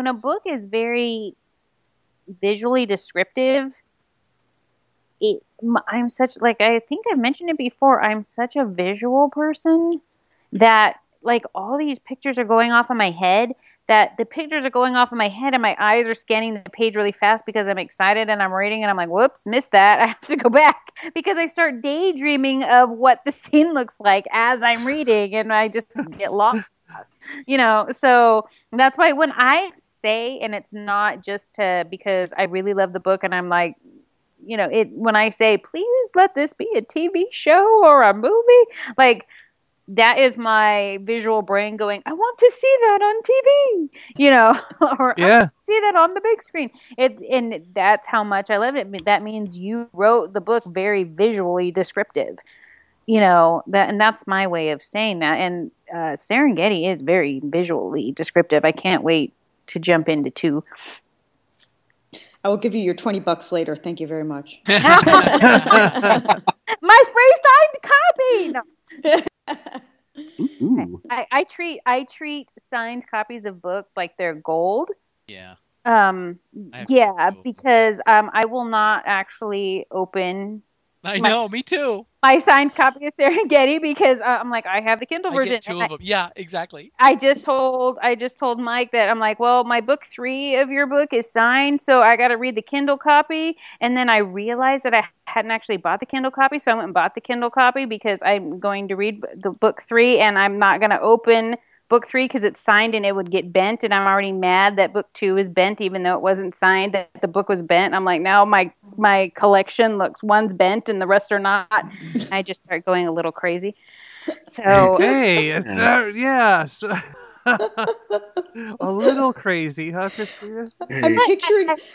a book is very visually descriptive, I'm such, like, I think I've mentioned it before. I'm such a visual person that like all these pictures are going off in my head. That the pictures are going off in my head and my eyes are scanning the page really fast because I'm excited and I'm reading and I'm like, whoops, missed that. I have to go back because I start daydreaming of what the scene looks like as I'm reading and I just get lost, you know? So that's why when I say, and it's not just because I really love the book and I'm like, you know, when I say, please let this be a TV show or a movie, like, that is my visual brain going, I want to see that on TV, you know, or I want to see that on the big screen. And that's how much I love it. That means you wrote the book very visually descriptive, you know, and that's my way of saying that. And Serengeti is very visually descriptive. I can't wait to jump into 2. I will give you your $20 later. Thank you very much. My free signed copy. No. I treat signed copies of books like they're gold. Yeah. Because I will not actually open. Me too. My signed copy of Serengeti because I'm like, I have the Kindle version. Get 2 of them. Yeah, exactly. I just told Mike that I'm like, well, my book 3 of your book is signed, so I got to read the Kindle copy. And then I realized that I hadn't actually bought the Kindle copy, so I went and bought the Kindle copy because I'm going to read the book 3, and I'm not going to open book 3 because it's signed and it would get bent, and I'm already mad that book 2 is bent, even though it wasn't signed, that the book was bent. I'm like, now my collection looks, one's bent and the rest are not. I just start going a little crazy. So a little crazy, huh, Christina?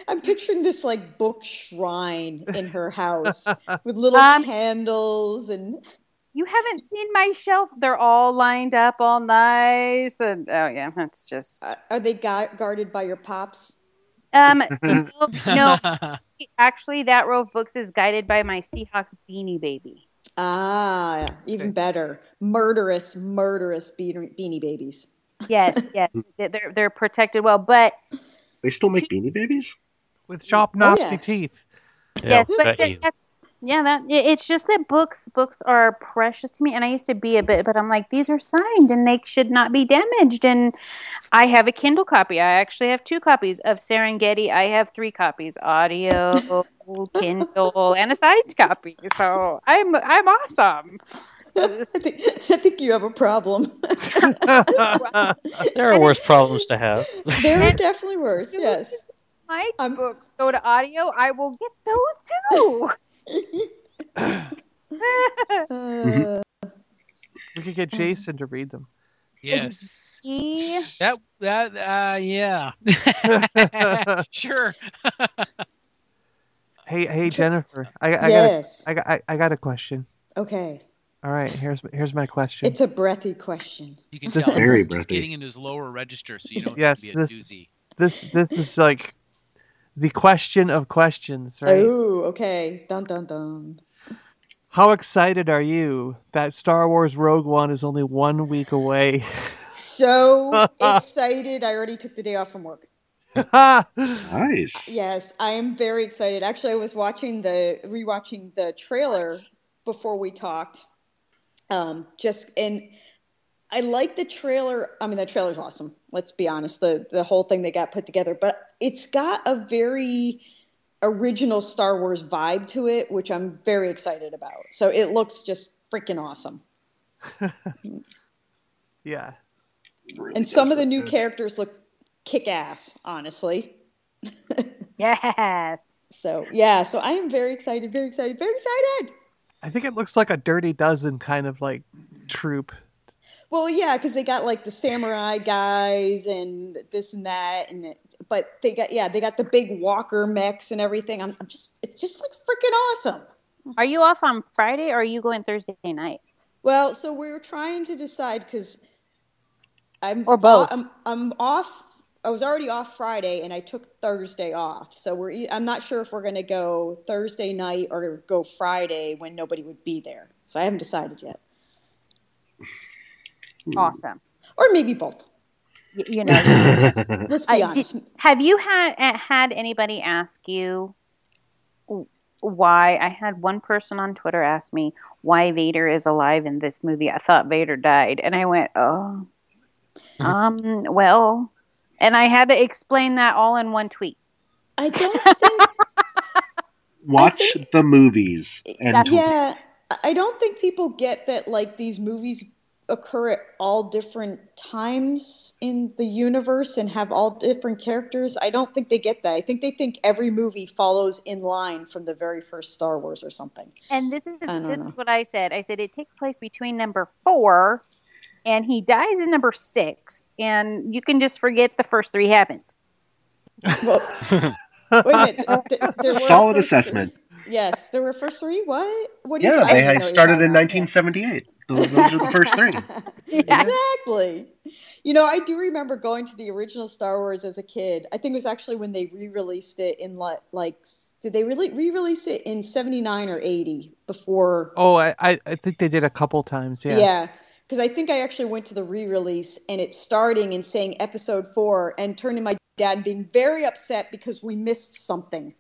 I'm picturing this like book shrine in her house with little candles and. You haven't seen my shelf. They're all lined up, all nice. And that's just. Are they guarded by your pops? No. Actually, that row of books is guided by my Seahawks Beanie Baby. Ah, even better. Murderous Beanie Babies. Yes, they're protected well, but they still make Beanie Babies with sharp, nasty teeth. Yeah, yes, but. Yeah, it's just that books are precious to me, and I used to be a bit, but I'm like, these are signed, and they should not be damaged, and I have a Kindle copy. I actually have 2 copies of Serengeti. I have 3 copies, audio, Kindle, and a signed copy, so I'm awesome. I think you have a problem. There are worse problems to have. There are definitely worse, yes. My books go to audio, I will get those too. We could get Jason to read them. Yes. That yeah. Sure. Hey, Jennifer. I got a question. Okay. All right. Here's my question. It's a breathy question. You can tell. Very breathy. He's getting into his lower register, so you know it's going to be a doozy. This is like the question of questions, right? Oh, okay. Dun dun dun. How excited are you that Star Wars Rogue One is only 1 week away? So excited. I already took the day off from work. Nice. Yes, I am very excited. Actually, I was rewatching the trailer before we talked. And I like the trailer. I mean, the trailer's awesome. Let's be honest. The whole thing they got put together, but it's got a very original Star Wars vibe to it, which I'm very excited about. So it looks just freaking awesome. Yeah. Really, and some of the new characters look kick ass, honestly. Yes. So I am very excited, very excited, very excited. I think it looks like a Dirty Dozen kind of like troop. Well, yeah, because they got like the samurai guys and this and that, but they got the big walker mechs and everything. It just looks freaking awesome. Are you off on Friday or are you going Thursday night? Well, so we were trying to decide because both. I'm off. I was already off Friday and I took Thursday off. So I'm not sure if we're going to go Thursday night or go Friday when nobody would be there. So I haven't decided yet. Awesome. Or maybe both. You know, let's be honest. Have you had anybody ask you why? I had one person on Twitter ask me why Vader is alive in this movie. I thought Vader died. And I went, oh, well. And I had to explain that all in one tweet. I don't think... Watch the movies. Yeah, I don't think people get that, like, these movies occur at all different times in the universe and have all different characters. I don't think they get that. I think they think every movie follows in line from the very first Star Wars or something. And this is what I said. I said it takes place between number 4... and he dies in number 6, and you can just forget the first 3 happened. Well, wait a minute. There were solid assessment. 3. Yes, there were first 3. What? Do you they had started in 1978. Those are the first 3. Yeah. Exactly. You know, I do remember going to the original Star Wars as a kid. I think it was actually when they re-released it in did they really re-release it in 79 or 80 before? Oh, I think they did a couple times. Yeah. Yeah. Because I think I actually went to the re-release and it's starting and saying episode 4 and turned to my dad and being very upset because we missed something.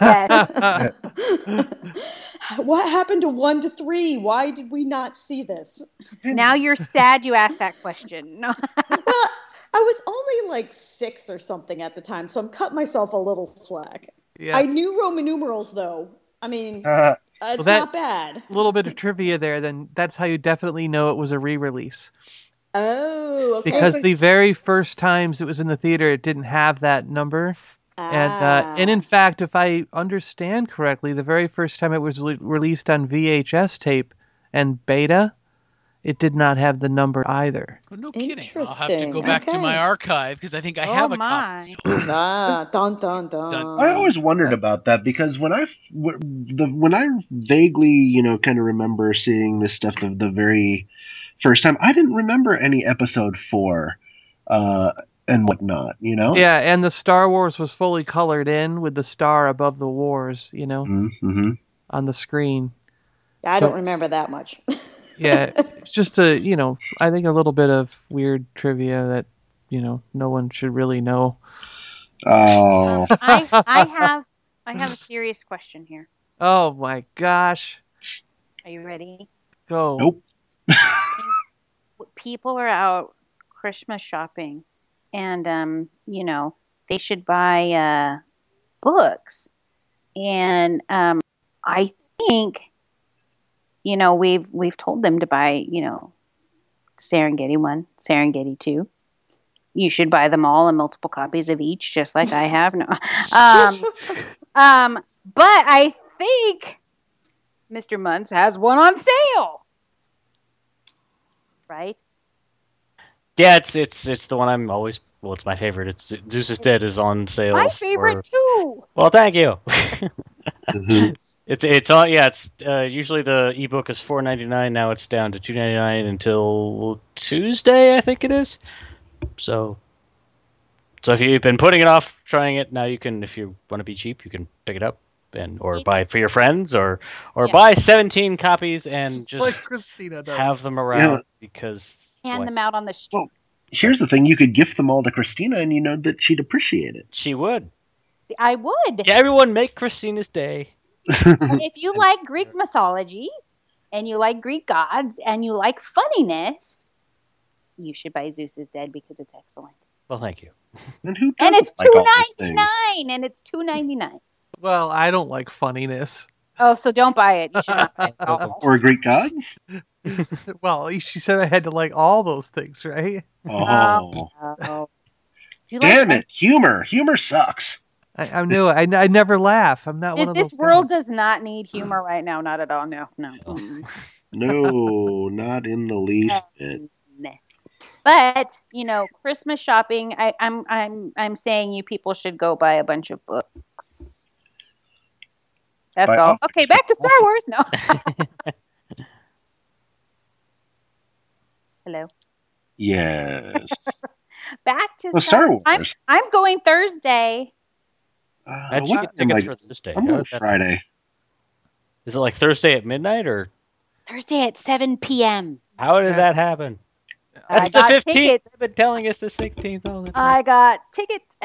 What happened to 1 to 3? Why did we not see this? Now you're sad you asked that question. No. Well, I was only like 6 or something at the time, so I'm cutting myself a little slack. Yeah. I knew Roman numerals though. I mean... it's not bad. A little bit of trivia there, then that's how you definitely know it was a re-release. Oh, okay. Because the very first times it was in the theater, it didn't have that number. Ah. And in fact, if I understand correctly, the very first time it was released on VHS tape and beta, it did not have the number either. Oh, no kidding. I'll have to go back to my archive because I think I have a copy. Dun, dun, dun. I always wondered about that because when I vaguely, you know, kind of remember seeing this stuff the very first time, I didn't remember any episode 4 and whatnot, you know? Yeah, and the Star Wars was fully colored in with the star above the wars, you know, mm-hmm. on the screen. I don't remember that much. Yeah, it's just I think a little bit of weird trivia that, you know, no one should really know. Oh. I have a serious question here. Oh my gosh. Are you ready? Go. Nope. People are out Christmas shopping and, you know, they should buy books. And I think... you know, we've told them to buy, you know, Serengeti 1, Serengeti 2. You should buy them all and multiple copies of each, just like I have. No, but I think Mr. Munz has one on sale, right? Yeah, it's the one I'm always. Well, it's my favorite. It's Zeus is Dead is on sale. My favorite too. Woo! Well, thank you. Mm-hmm. It's all, yeah. It's usually the ebook is $4.99. Now it's down to $2.99 until Tuesday, I think it is. So if you've been putting it off trying it, now you can. If you want to be cheap, you can pick it up or buy it for your friends or buy 17 copies and just like Christina does. Have them around because hand them out on the street. Well, here's the thing: you could gift them all to Christina, and you know that she'd appreciate it. She would. See, I would. Yeah, everyone, make Christina's day. If you like Greek mythology and you like Greek gods and you like funniness, you should buy Zeus is Dead because it's excellent. Well, thank you. And who doesn't like $2.99 and it's $2.99. Well, I don't like funniness. Oh, so don't buy it. You should not buy it at all. Or Greek gods? Well, she said I had to like all those things, right? Oh. Damn it. Humor. Humor sucks. I knew it. I never laugh. I'm not one of those guys. This world does not need humor right now. Not at all. No. No, not in the least bit. But Christmas shopping. I'm saying you people should go buy a bunch of books. That's all. Okay, back to Star Wars. No. Hello. Yes. Back to Star Wars. I'm going Thursday. I'm going Friday. Is it like Thursday at midnight or Thursday at 7 p.m.? How did that happen? That's the 15th. Tickets. They've been telling us the 16th all the time. I got tickets,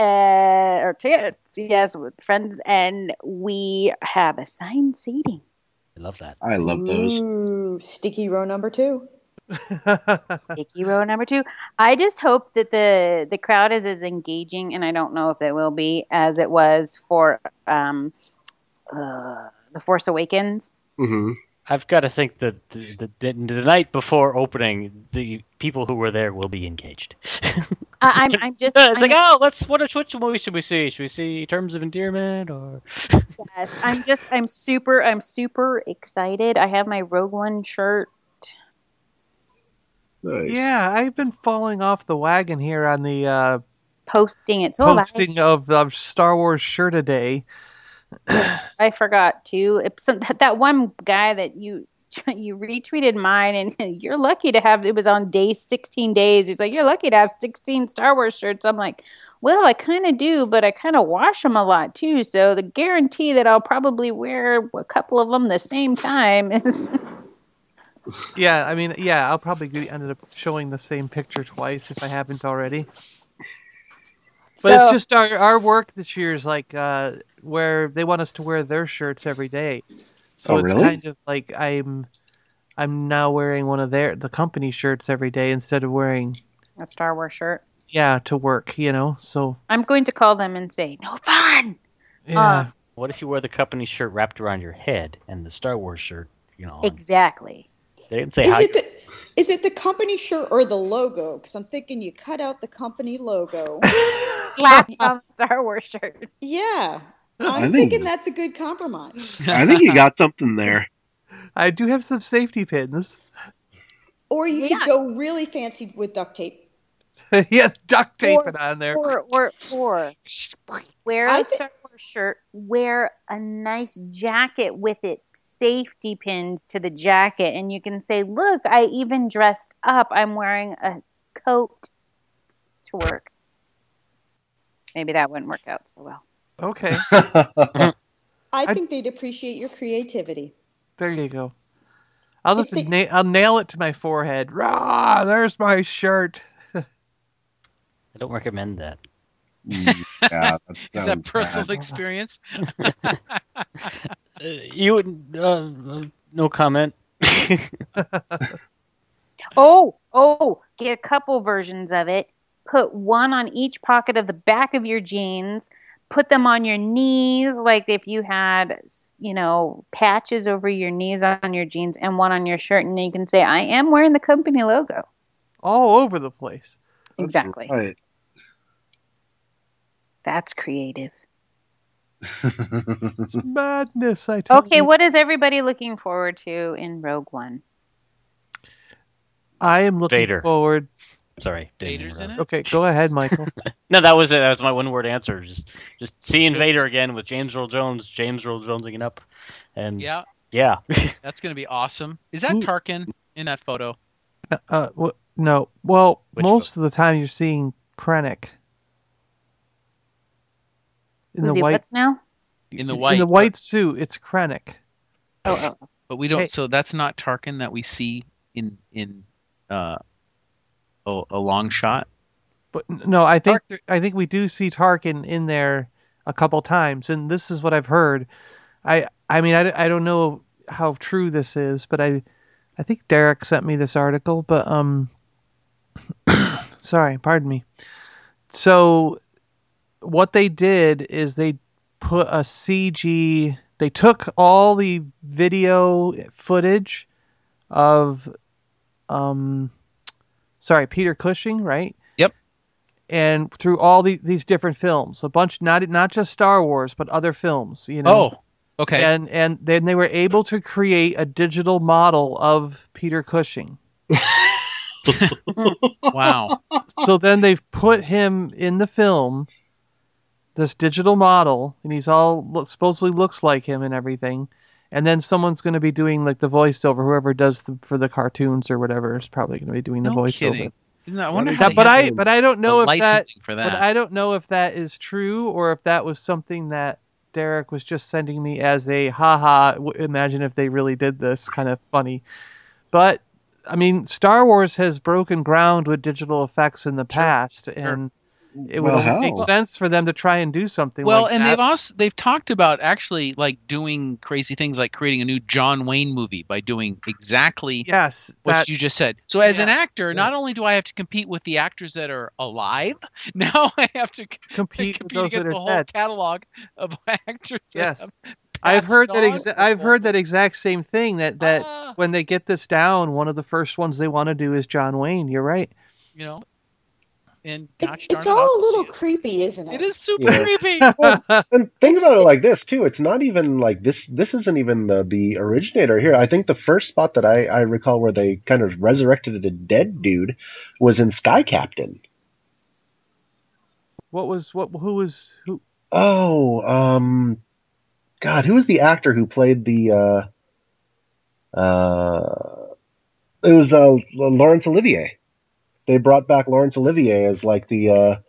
yes, with friends, and we have assigned seating. I love that. I love those. Ooh, sticky row number 2. I just hope that the crowd is as engaging, and I don't know if it will be, as it was for The Force Awakens. Mm-hmm. I've got to think that the night before opening, the people who were there will be engaged. Which movie should we see? Should we see Terms of Endearment or? Yes, I'm super excited. I have my Rogue One shirt. Nice. Yeah, I've been falling off the wagon here on the posting of Star Wars shirt a day. I forgot to. That one guy that you retweeted mine, and you're lucky to have. It was on day 16 days. He's like, you're lucky to have 16 Star Wars shirts. I'm like, well, I kind of do, but I kind of wash them a lot too. So the guarantee that I'll probably wear a couple of them the same time is. Yeah, I'll probably ended up showing the same picture twice if I haven't already. But it's just our work this year is like where they want us to wear their shirts every day. So it's really? Kind of like I'm now wearing one of the company shirts every day instead of wearing a Star Wars shirt. Yeah, to work, So I'm going to call them and say, "No fun." Yeah. What if you wear the company shirt wrapped around your head and the Star Wars shirt, Exactly. They didn't say is it the company shirt or the logo? Because I'm thinking you cut out the company logo. Slap on the Star Wars shirt. Yeah. I'm thinking that's a good compromise. I think you got something there. I do have some safety pins. Or you could go really fancy with duct tape. Yeah, duct tape it on there. Or wear a Star Wars shirt, wear a nice jacket with it. Safety pinned to the jacket, and you can say, look, I even dressed up. I'm wearing a coat to work. Maybe that wouldn't work out so well. Okay. I think they'd appreciate your creativity. There you go. I'll just I'll nail it to my forehead. Rah, there's my shirt. I don't recommend that. Yeah, is that personal experience? You would no comment. Get a couple versions of it. Put one on each pocket of the back of your jeans. Put them on your knees, like if you had, patches over your knees on your jeans, and one on your shirt, and then you can say, "I am wearing the company logo." All over the place. Exactly. That's right. That's creative. It's madness, I tell you. Okay, what is everybody looking forward to in Rogue One? I am looking forward Sorry. Vader's in it? Okay, go ahead, Michael. No, that was it. That was my one-word answer. Just seeing Vader again with James Earl Jones. James Earl Jonesing it up. And yeah. That's going to be awesome. Is that Tarkin in that photo? No. Well, most of the time you're seeing Krennic. In the white suit, it's Krennic. Oh. But we don't. Hey. So that's not Tarkin that we see in a long shot. But no, I think we do see Tarkin in there a couple times, and this is what I've heard. I mean I don't know how true this is, but I think Derek sent me this article. But sorry, pardon me. So what they did is they put a CG. They took all the video footage of, Peter Cushing, right? Yep. And through all these different films, a bunch, not just Star Wars, but other films, you know. Oh, okay. And then they were able to create a digital model of Peter Cushing. Wow. So then they've put him in the film, this digital model, and he's supposedly looks like him and everything. And then someone's going to be doing like the voiceover. Whoever does for the cartoons or whatever is probably going to be doing the voiceover. No, I wonder. But I don't know if that. But I don't know if that is true or if that was something that Derek was just sending me as a imagine if they really did this kind of funny. But I mean, Star Wars has broken ground with digital effects in the past, and. It would make sense for them to try and do something like that. Well, and they've talked about actually like doing crazy things like creating a new John Wayne movie by doing exactly what you just said. So as an actor, not only do I have to compete with the actors that are alive, now I have to compete with those against the whole catalog of actors. Yes. I've heard that exact same thing that when they get this down, one of the first ones they want to do is John Wayne. You're right. You know. And it's all a little creepy, isn't it? It is super creepy. Well, and think about it like this, too. It's not even like this. This isn't even the originator here. I think the first spot that I recall where they kind of resurrected a dead dude was in Sky Captain. Who was who? Oh, God, who was the actor who played the? It was Laurence Olivier. They brought back Laurence Olivier as like the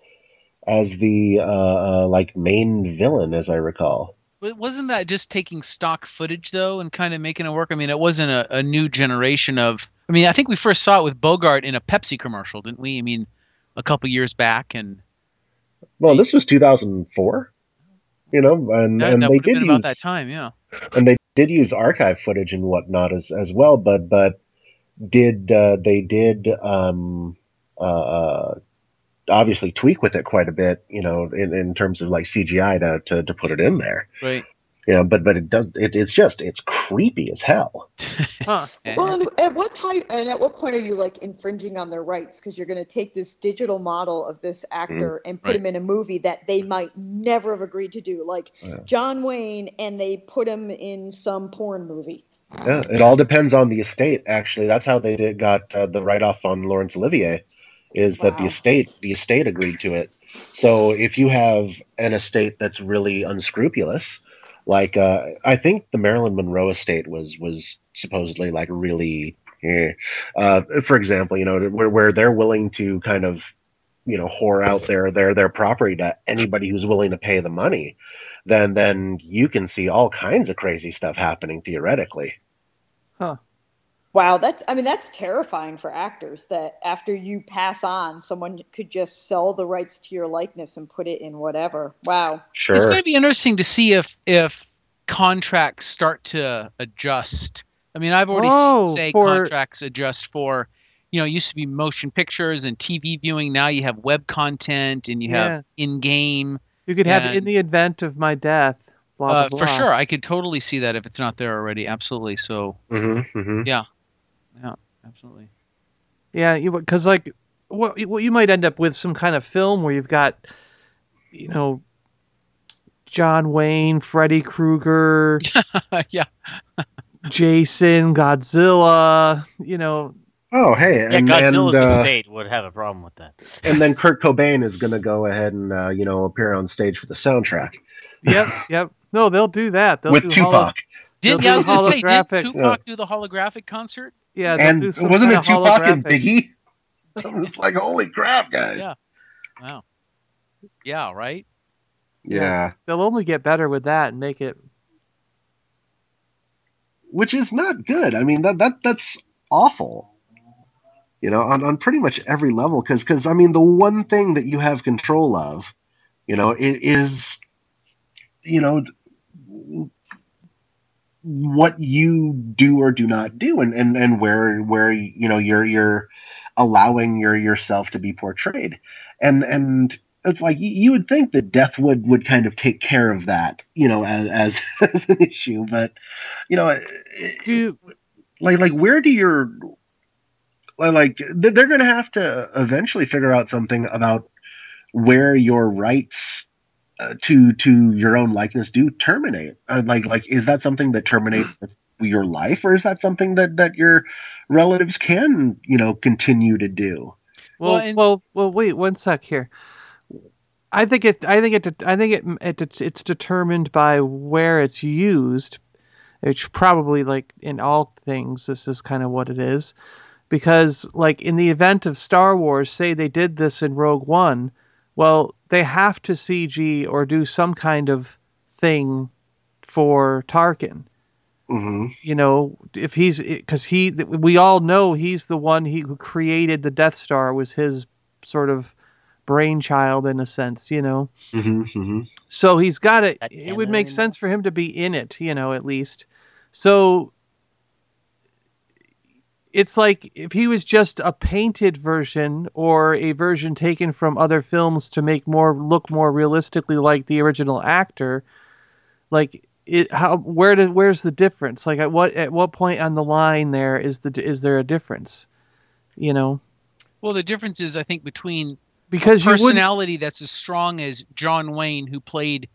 main villain, as I recall. But wasn't that just taking stock footage though, and kind of making it work? I mean, it wasn't a new generation of. I mean, I think we first saw it with Bogart in a Pepsi commercial, didn't we? I mean, a couple years back, and. Well, this was 2004. You know, and that they did use about that time, yeah. And they did use archive footage and whatnot as well, but they did obviously tweak with it quite a bit, you know, in terms of like CGI to put it in there. Right. Yeah, you know, but it does. It's creepy as hell. Huh. Well, and at what point are you like infringing on their rights? Because you're going to take this digital model of this actor and put him in a movie that they might never have agreed to do, like John Wayne, and they put him in some porn movie. Yeah, it all depends on the estate. Actually, that's how they got the write-off on Laurence Olivier, is that the estate agreed to it. So if you have an estate that's really unscrupulous, like I think the Marilyn Monroe estate was supposedly like really, for example, you know, where they're willing to kind of, you know, whore out their property to anybody who's willing to pay the money. Then you can see all kinds of crazy stuff happening theoretically. Huh. Wow, that's terrifying for actors, that after you pass on, someone could just sell the rights to your likeness and put it in whatever. Wow. Sure. It's going to be interesting to see if contracts start to adjust. I mean, I've already seen, contracts adjust for, you know, it used to be motion pictures and TV viewing. Now you have web content and you have in-game. You could have in the event of my death. Blah, blah, blah. For sure, I could totally see that if it's not there already. Absolutely. So, yeah, absolutely. Yeah, because like what you might end up with some kind of film where you've got, you know, John Wayne, Freddy Krueger, Jason, Godzilla, you know. Oh, hey. Yeah, and Godzilla's estate would have a problem with that. And then Kurt Cobain is going to go ahead and, appear on stage for the soundtrack. Yep, yep. No, they'll do that. They'll do Tupac. Did Tupac do the holographic concert? Yeah. And wasn't it Tupac and Biggie? I'm just like, holy crap, guys. Yeah. Wow. Yeah, right? Yeah. They'll only get better with that and make it. Which is not good. I mean, that's awful. On pretty much every level. Because, I mean, the one thing that you have control of, it is, what you do or do not do and where you're allowing yourself to be portrayed. And it's like you would think that Death would kind of take care of that, as an issue, but they're going to have to eventually figure out something about where your rights to your own likeness do terminate. Is that something that terminates your life, or is that something that your relatives can continue to do? Well, wait one sec here. I think it's determined by where it's used. It's probably like in all things, this is kind of what it is, because like in the event of Star Wars, say they did this in Rogue One. Well, they have to CG or do some kind of thing for Tarkin. Mm-hmm. If he's we all know he's the one who created the Death Star, was his sort of brainchild in a sense. Mm-hmm, mm-hmm. So he's got it. It would make sense for him to be in it, at least. So it's like if he was just a painted version or a version taken from other films to make look more realistically like the original actor, like where's the difference? Like at what point on the line there is there a difference? Well, the difference is, I think, between because a personality that's as strong as John Wayne, who played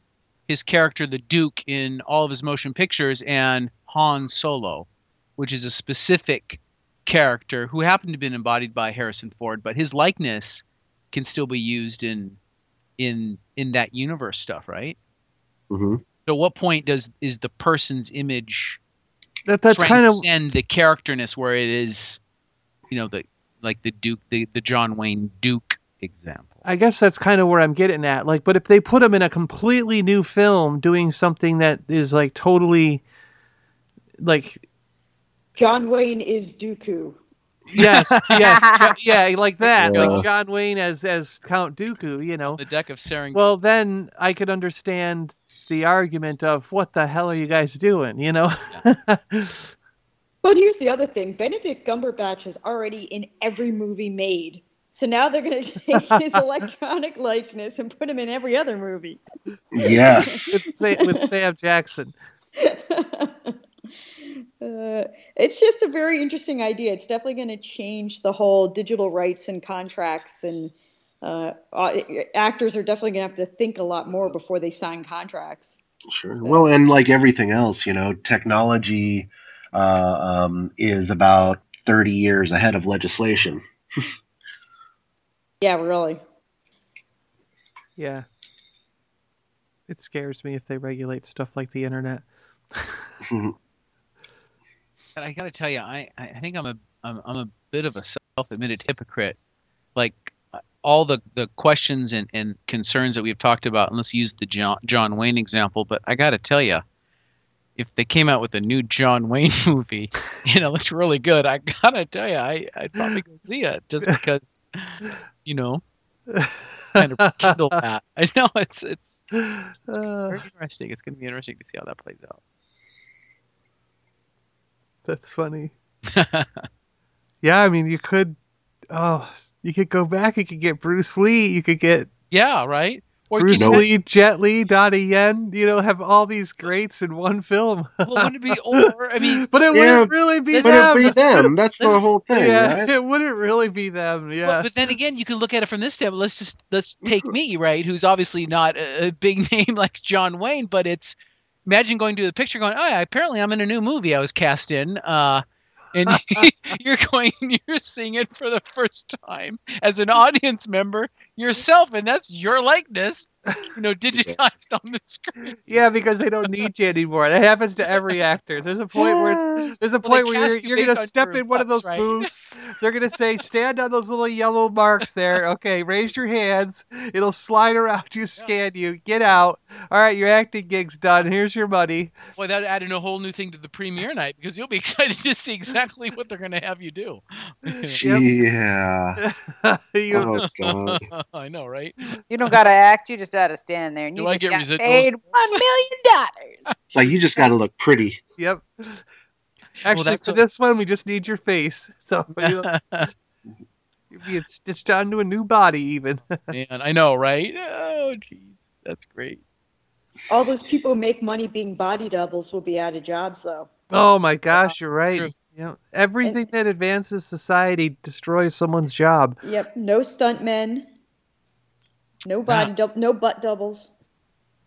his character the Duke in all of his motion pictures, and Han Solo, which is a specific character who happened to be embodied by Harrison Ford, but his likeness can still be used in that universe stuff, right? Mm-hmm. So, what point is the person's image that's transcend kind of the characterness, where it is, the Duke, the John Wayne Duke example? I guess that's kind of where I'm getting at. Like, but if they put him in a completely new film doing something that is like totally like. John Wayne is Dooku. Yes, yeah, like that. Yeah. Like John Wayne as Count Dooku, The deck of Serengeti. Well, then I could understand the argument of what the hell are you guys doing, Well, here's the other thing. Benedict Cumberbatch is already in every movie made. So now they're going to take his electronic likeness and put him in every other movie. Yes. with Sam Jackson. It's just a very interesting idea. It's definitely going to change the whole digital rights and contracts, and actors are definitely going to have to think a lot more before they sign contracts. Sure. So. Well, and like everything else, technology is about 30 years ahead of legislation. Yeah, really. Yeah. It scares me if they regulate stuff like the internet. And I gotta tell you, I think I'm a bit of a self-admitted hypocrite. Like all the questions and concerns that we've talked about, and let's use the John Wayne example. But I gotta tell you, if they came out with a new John Wayne movie, it's really good. I gotta tell you, I'd probably go see it just because, kind of rekindle that. I know it's very interesting. It's gonna be interesting to see how that plays out. That's funny. Yeah, I mean, you could go back. You could get Bruce Lee. You could get right. Or Bruce Lee, Jet Li, Donnie Yen. Have all these greats in one film. Well, wouldn't it be over? I mean, but it wouldn't really be them. It be them. That's the whole thing. Yeah, right? It wouldn't really be them. Yeah. Well, but then again, you can look at it from this standpoint. Let's take me, right, who's obviously not a big name like John Wayne, but it's. Imagine going to the picture going, oh, yeah, apparently I'm in a new movie I was cast in. and you're seeing it for the first time as an audience member yourself, and that's your likeness, you know, digitized on the screen. Yeah, because they don't need you anymore. That happens to every actor. There's a point where it's, where you're gonna step in one of those booths. They're gonna say, "Stand on those little yellow marks there." Okay, raise your hands. It'll slide around you, scan you. Get out. All right, your acting gig's done. Here's your money. Boy, that added a whole new thing to the premiere night, because you'll be excited to see exactly what they're gonna have you do. Yeah. Oh God. I know, right? You don't gotta act. You just out of stand there, and you just got paid $1 million. Like, you just got to look pretty. Yep. Actually, this one, we just need your face. So you're being stitched onto a new body, even. Man, I know, right? Oh, geez, that's great. All those people make money being body doubles will be out of jobs, though. Oh my gosh, you're right. True. You know, everything that advances society destroys someone's job. Yep. No stuntmen. No body double, no butt doubles.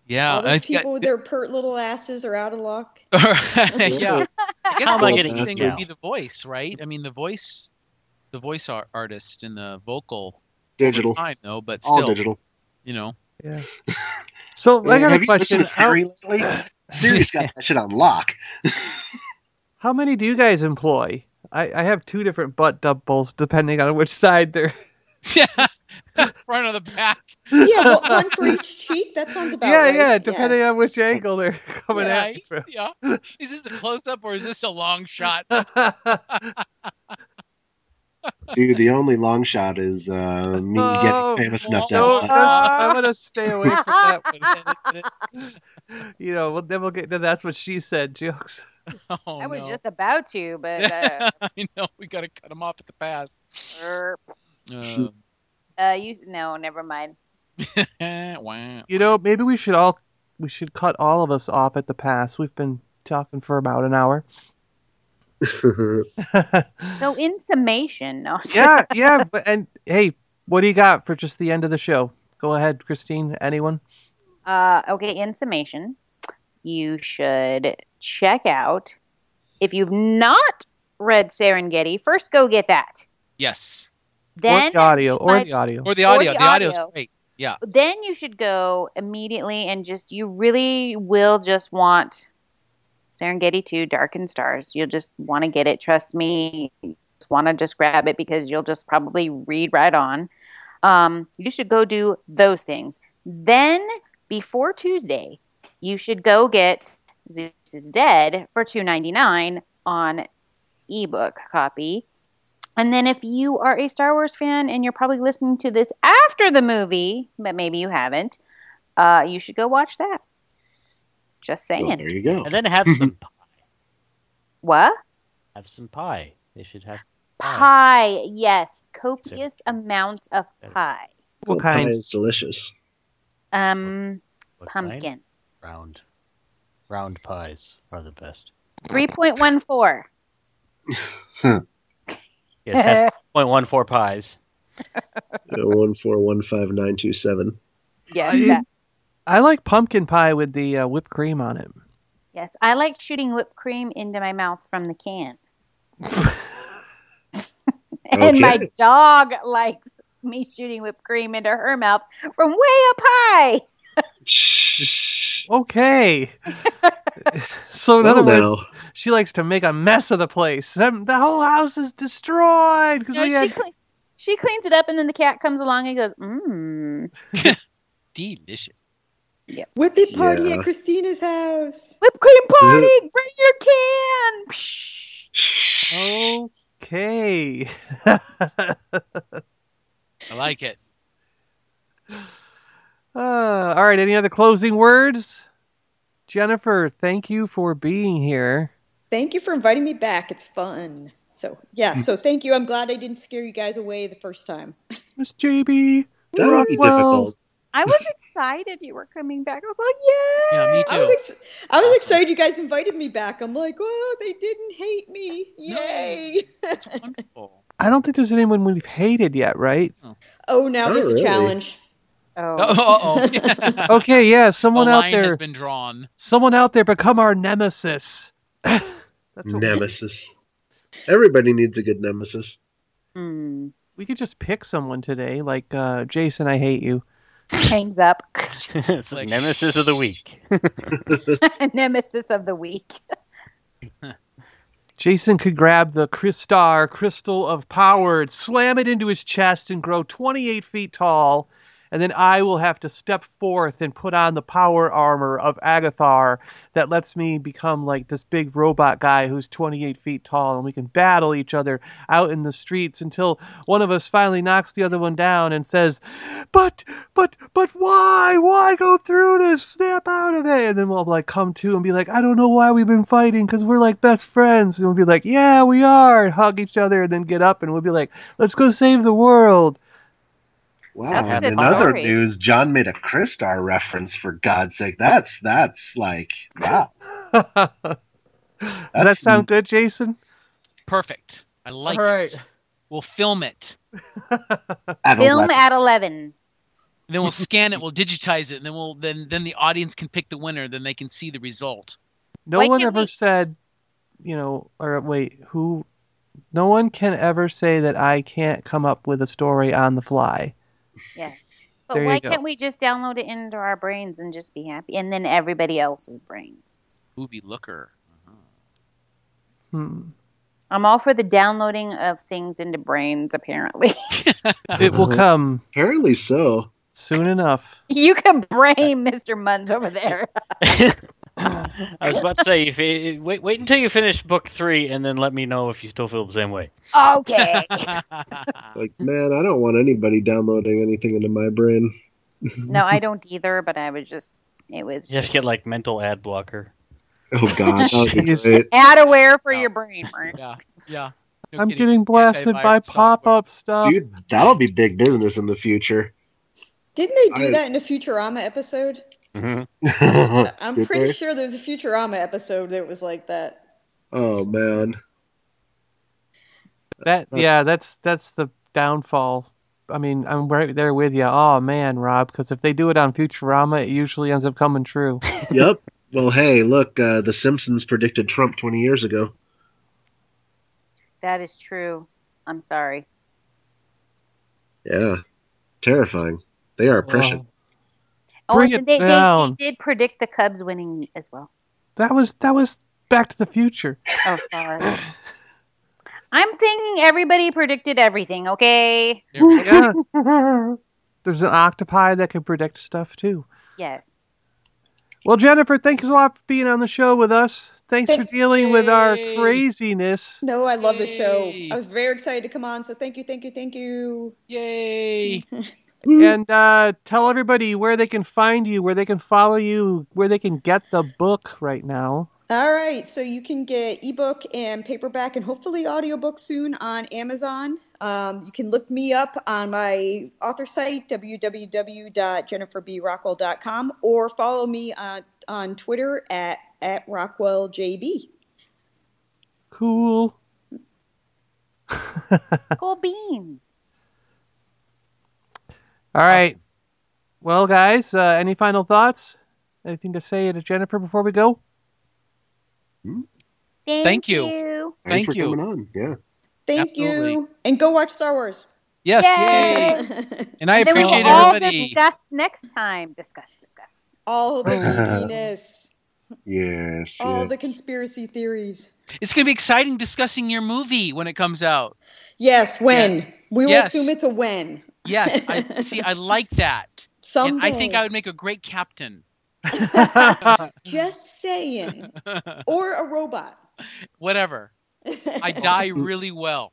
Yeah, all those people with their pert little asses are out of luck. Yeah, I guess like anything would be the voice, right? I mean, the voice artist and the vocal digital time, though, but still all digital. You know. Yeah. So I got a question. Have you listened to Siri lately? Siri's got that shit on lock. How many do you guys employ? I have two different butt doubles depending on which side they're. Yeah. Front of the back. Yeah, well, one for each cheek. That sounds about right. Yeah, depending on which angle they're coming at. Yeah. Is this a close-up or is this a long shot? Dude, the only long shot is me getting famous enough down. I'm going to stay away from that one. You know, then we'll get to that's what she said jokes. Oh, I was just about to, but... I know, we got to cut them off at the pass. Never mind. You know, maybe we should cut all of us off at the pass. We've been talking for about an hour. So, in summation, yeah. But, and hey, what do you got for just the end of the show? Go ahead, Christine. Anyone? Okay. In summation, you should check out, if you've not read Serengeti, first go get that. Yes. Then or the audio. The audio is great. Yeah. Then you should go immediately and you really will just want Serengeti 2: Dark and Stars. You'll just want to get it. Trust me. You just want to just grab it because you'll just probably read right on. You should go do those things. Then before Tuesday, you should go get Zeus is Dead for $2.99 on ebook copy. And then if you are a Star Wars fan and you're probably listening to this after the movie, but maybe you haven't, you should go watch that. Just saying. Well, there you go. And then have some pie. What? Have some pie. They should have pie. Yes. Copious amounts of pie. What kind? Pie is delicious. What pumpkin. Kind? Round. Round pies are the best. 3.14. Huh. Yes, 0.14 pies. 1415927. Yes, exactly. I like pumpkin pie with the whipped cream on it. Yes, I like shooting whipped cream into my mouth from the can. And my dog likes me shooting whipped cream into her mouth from way up high. Okay. So in other words, she likes to make a mess of the place. The whole house is destroyed. She cleans it up, and then the cat comes along and goes, delicious. Yes. Whippy party at Christina's house. Whipped cream party. Bring your can. Okay. I like it. All right. Any other closing words? Jennifer, thank you for being here. Thank you for inviting me back. It's fun. So thank you. I'm glad I didn't scare you guys away the first time. Miss JB. That would be difficult. I was excited you were coming back. I was like, yay! Yeah, me too. I was excited you guys invited me back. I'm like, oh, they didn't hate me. Yay! No, that's wonderful. I don't think there's anyone we've hated yet, right? Oh, now there's a challenge. Oh. Yeah. Okay, yeah. Someone out there has been drawn. Someone out there, become our nemesis. That's nemesis. Everybody needs a good nemesis. Mm. We could just pick someone today, like Jason, I hate you. Hangs up. Like, nemesis of the week. Nemesis of the week. Jason could grab the Crystar, Crystal of Power, slam it into his chest and grow 28 feet tall, and then I will have to step forth and put on the power armor of Agathar that lets me become like this big robot guy who's 28 feet tall, and we can battle each other out in the streets until one of us finally knocks the other one down and says, but why go through this? Snap out of it. And then we'll like come to and be like, I don't know why we've been fighting because we're like best friends. And we'll be like, yeah, we are. And hug each other and then get up and we'll be like, let's go save the world. Wow, and in other news, John made a Crystar reference, for God's sake. That's like, wow. Does that sound good, Jason? Perfect. I like it. We'll film it. Film at 11. Then we'll scan it, we'll digitize it, and then we'll then the audience can pick the winner, then they can see the result. No one can ever say that I can't come up with a story on the fly. Yes. But why can't we just download it into our brains and just be happy? And then everybody else's brains. Booby looker. Uh-huh. I'm all for the downloading of things into brains, apparently. It will come. Apparently so. Soon enough. You can brain Mr. Munns over there. I was about to say, wait until you finish book 3 and then let me know if you still feel the same way. Okay. Like, man, I don't want anybody downloading anything into my brain. No, I don't either, but I was just... It was just get, like, mental ad blocker. Oh, God. Adware for your brain, Mark. Yeah. No I'm getting blasted by pop-up stuff. Dude, that'll be big business in the future. Didn't they do that in a Futurama episode? Mm-hmm. I'm pretty sure there's a Futurama episode that was like that. Oh man, that's the downfall. I mean, I'm right there with you. Oh man, Rob, because if they do it on Futurama, it usually ends up coming true. Yep. Well, hey, look, The Simpsons predicted Trump 20 years ago. That is true. I'm sorry. Yeah, terrifying. They are prescient. Wow. Oh, and they did predict the Cubs winning as well. That was Back to the Future. Oh, sorry. I'm thinking everybody predicted everything, okay? Yeah. There's an octopi that can predict stuff, too. Yes. Well, Jennifer, thanks a lot for being on the show with us. Thanks for dealing with our craziness. No, I love the show. I was very excited to come on, so thank you. Yay! And tell everybody where they can find you, where they can follow you, where they can get the book right now. All right. So you can get ebook and paperback and hopefully audiobook soon on Amazon. You can look me up on my author site, www.jenniferbrockwell.com, or follow me on Twitter at RockwellJB. Cool. Cool beans. All right. Awesome. Well, guys, any final thoughts? Anything to say to Jennifer before we go? Thank you. Thanks for coming on. Yeah. Thank you. And go watch Star Wars. Yes. Yay. And I appreciate everybody. We'll discuss next time. Discuss. All the goofiness. Yes. All the conspiracy theories. It's going to be exciting discussing your movie when it comes out. Yes, when. Yeah. We will assume it's a when. Yes, I like that. Someday. I think I would make a great captain. Just saying. Or a robot. Whatever. I die really well.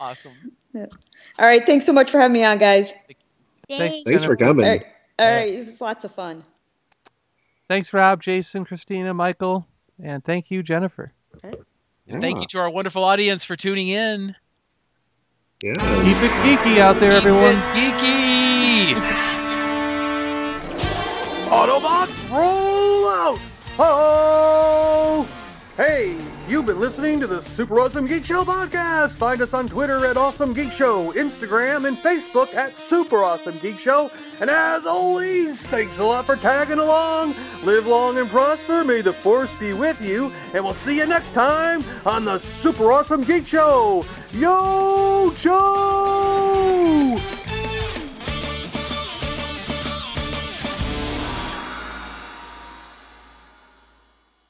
Awesome. All right, thanks so much for having me on, guys. Thanks for coming. All right, it was lots of fun. Thanks, Rob, Jason, Christina, Michael, and thank you, Jennifer. Okay. Yeah. Thank you to our wonderful audience for tuning in. Yeah. Keep it geeky out there, everyone. Keep it geeky! Autobots, roll out! Oh! Hey! You've been listening to the Super Awesome Geek Show podcast. Find us on Twitter at Awesome Geek Show, Instagram, and Facebook at Super Awesome Geek Show. And as always, thanks a lot for tagging along. Live long and prosper. May the force be with you. And we'll see you next time on the Super Awesome Geek Show. Yo, Joe!